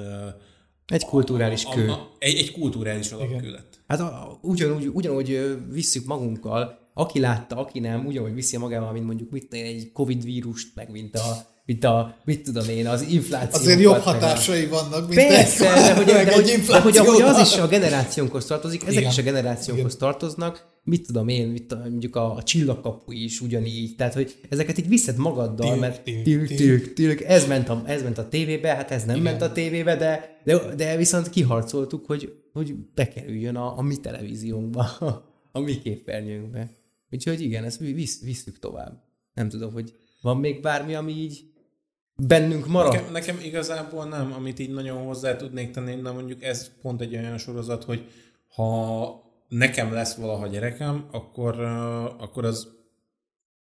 Egy kulturális a, kő. A, a, egy, egy kulturális alapkő lett. Hát a, ugyanúgy, ugyanúgy visszük magunkkal, aki látta, aki nem, ugyanúgy viszi magával, mint mondjuk mit, egy Covid vírust, meg mint a, mint a mit tudom én, az inflációkat. Azért jobb hatásai meg. Vannak, mint persze, egy, de, hogy, de, egy de hogy ahogy az is a generációnkhoz tartozik, ezek igen. is a generációnkhoz igen. tartoznak, mit tudom én, mit tudom, mondjuk a, a Csillagkapu is ugyanígy, tehát hogy ezeket így viszed magaddal, tűk, mert tűk, tűk, tűk, ez ment a, ez ment a tévébe, hát ez nem igen. ment a tévébe, de, de, de viszont kiharcoltuk, hogy, hogy bekerüljön a, a mi televíziónkba, a mi képernyőnkbe. Úgyhogy igen, ezt visz, visszük tovább. Nem tudom, hogy van még bármi, ami így bennünk marad? Nekem, nekem igazából nem, amit így nagyon hozzá tudnék tenni, de mondjuk ez pont egy olyan sorozat, hogy ha nekem lesz valaha gyerekem, akkor, akkor az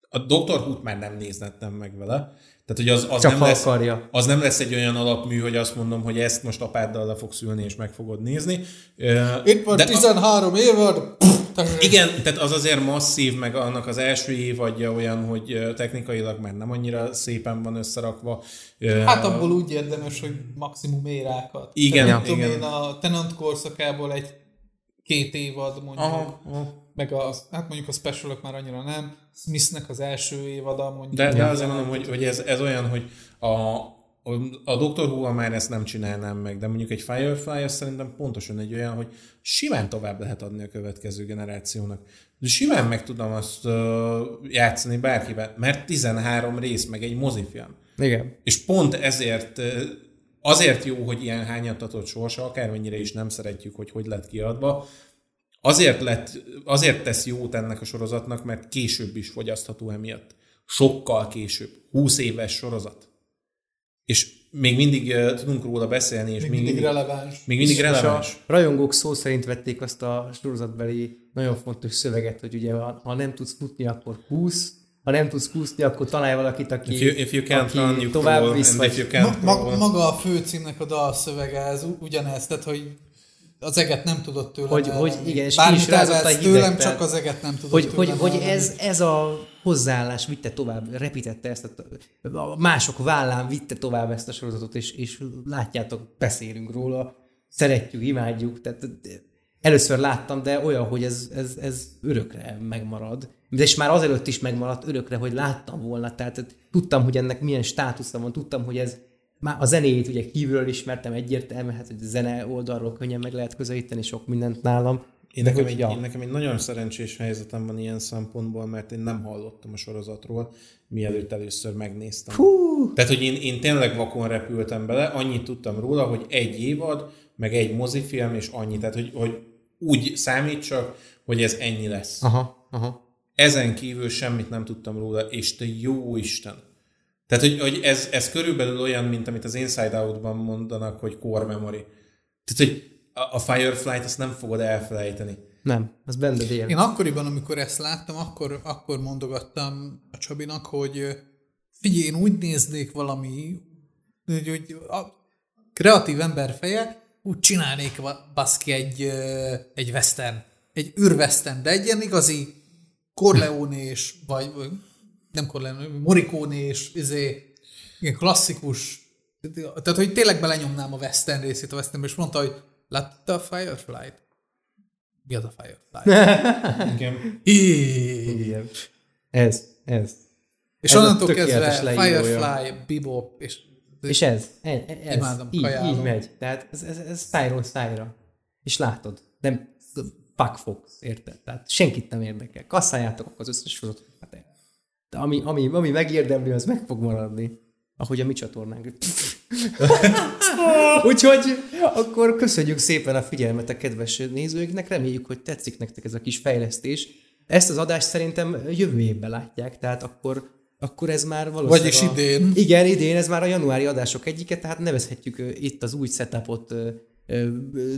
a Doctor Who-t már nem nézhettem meg vele. Tehát, hogy az, az, nem lesz, az nem lesz egy olyan alapmű, hogy azt mondom, hogy ezt most apáddal le fogsz ülni, és meg fogod nézni. Itt van tizenhárom évad! Igen, tehát az azért masszív, meg annak az első évadja olyan, hogy technikailag már nem annyira szépen van összerakva. Hát abból úgy érdemes, hogy maximum érákat. Igen, igen. Én a Tenant korszakából egy két évad mondjuk, aha, aha. meg a, hát mondjuk a specialok már annyira nem, Smithnek az első évada mondjuk. De, de azért mondom, hogy, hogy ez, ez olyan, hogy a, a Doctor Who-val már ezt nem csinálnám meg, de mondjuk egy Firefly az szerintem pontosan egy olyan, hogy simán tovább lehet adni a következő generációnak. De simán meg tudom azt uh, játszani bárkivel, mert tizenhárom rész, meg egy mozifilm. Igen. És pont ezért azért jó, hogy ilyen hányatatott sorsa, akármennyire is nem szeretjük, hogy hogy lett kiadva, azért, lett, azért tesz jót ennek a sorozatnak, mert később is fogyasztható emiatt. Sokkal később. húsz éves sorozat. És még mindig uh, tudunk róla beszélni, és még mindig, mindig releváns. Még mindig releváns. A rajongók szó szerint vették azt a sorozatbeli nagyon fontos szöveget, hogy ugye ha, ha nem tudsz futni, akkor húsz, ha nem tudsz kúszni, akkor találj valakit, aki, if you, if you can't aki run, you tovább visz. Ma, maga a főcímnek a dalszövege, ez ugyanez, tehát hogy az eget nem tudod tőlem hogy, hogy igen, és ki is rázott a hidegben. Tőlem csak az eget nem tudod hogy, tőlem Hogy, hogy ez, ez a hozzáállás vitte tovább, repítette ezt, a, a mások vállán vitte tovább ezt a sorozatot, és, és látjátok, beszélünk róla, szeretjük, imádjuk, tehát először láttam, de olyan, hogy ez, ez, ez örökre megmarad. És már azelőtt is megmaradt örökre, hogy láttam volna, tehát tudtam, hogy ennek milyen státusza van, tudtam, hogy ez már a zenéjét ugye kívülről ismertem egyértelműen, hát hogy a zene oldalról könnyen meg lehet közelíteni sok mindent nálam. Én nekem, hogy, egy, ja. én nekem egy nagyon szerencsés helyzetem van ilyen szempontból, mert én nem hallottam a sorozatról, mielőtt először megnéztem. Hú. Tehát, hogy én, én tényleg vakon repültem bele, annyit tudtam róla, hogy egy évad, meg egy mozifilm, és annyi. Tehát, hogy, hogy úgy számítsak, hogy ez ennyi lesz. Aha, aha. Ezen kívül semmit nem tudtam róla, és te jó Isten! Tehát, hogy, hogy ez, ez körülbelül olyan, mint amit az Inside Out-ban mondanak, hogy core memory. Tehát, hogy a, a Firefly-t azt nem fogod elfelejteni. Nem, az benned él. Én akkoriban, amikor ezt láttam, akkor, akkor mondogattam a Csabinak, hogy figyelj, én úgy néznék valami, hogy, hogy a kreatív ember feje, úgy csinálnék baszki egy, egy western, egy űrwestern, de egy ilyen igazi Corleone-s, vagy nem Corleone, Morricone-s, izé, igen, klasszikus. Tehát, hogy tényleg belenyomnám a western részét a westernbe, és mondta, hogy látta a Firefly-t? Mi az a Firefly? Igen. Igen. Ez, ez. És onnantól kezdve Firefly, Bebop, és és ez, ez, ez imádom, így, így megy. Tehát ez, ez, ez szájról szájra. És látod, nem Puck Fox, érted? Tehát senkit nem érdekel. Kasszájátok akkor az összes sorozatot. De ami, ami, ami megérdemli, az meg fog maradni. Ahogy a mi csatornánk. Úgyhogy akkor köszönjük szépen a figyelmet a kedves nézőinknek. Reméljük, hogy tetszik nektek ez a kis fejlesztés. Ezt az adást szerintem jövő évben látják, tehát akkor akkor ez már valószínűleg... Vagyis a... idén. Igen, idén, ez már a januári adások egyike, tehát nevezhetjük itt az új setupot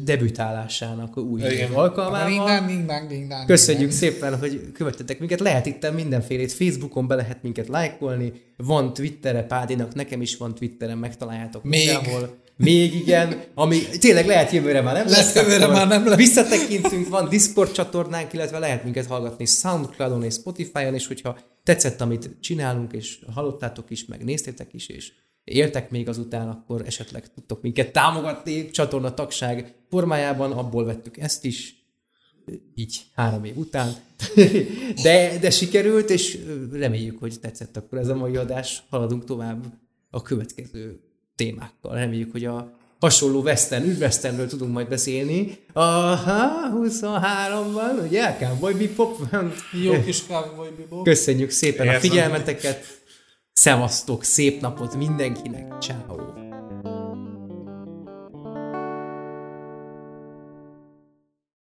debütálásának új alkalmával. Köszönjük szépen, hogy követtetek minket. Lehet itt mindenfélét. Facebookon be lehet minket lájkolni. Van Twittere Pádinak, nekem is van Twitteren, megtaláljátok mindenhol. Még igen, ami tényleg lehet jövőre már nem lesz. Jövőre már nem lesz. Visszatekintünk, van Discord csatornánk, illetve lehet minket hallgatni SoundCloud-on és Spotify-on, és hogyha tetszett, amit csinálunk, és hallottátok is, meg néztétek is, és éltek még azután, akkor esetleg tudtok minket támogatni csatorna tagság formájában, abból vettük ezt is, így három év után. De, de sikerült, és reméljük, hogy tetszett akkor ez a mai adás. Haladunk tovább a következő témákkal. Reméljük, hogy a hasonló western, üdveszternről tudunk majd beszélni. Aha, huszonháromban, ugye? Cowboy Bebop. Jó kis Cowboy Bebop. Köszönjük szépen a figyelmeteket. Szevasztok, szép napot mindenkinek. Ciao.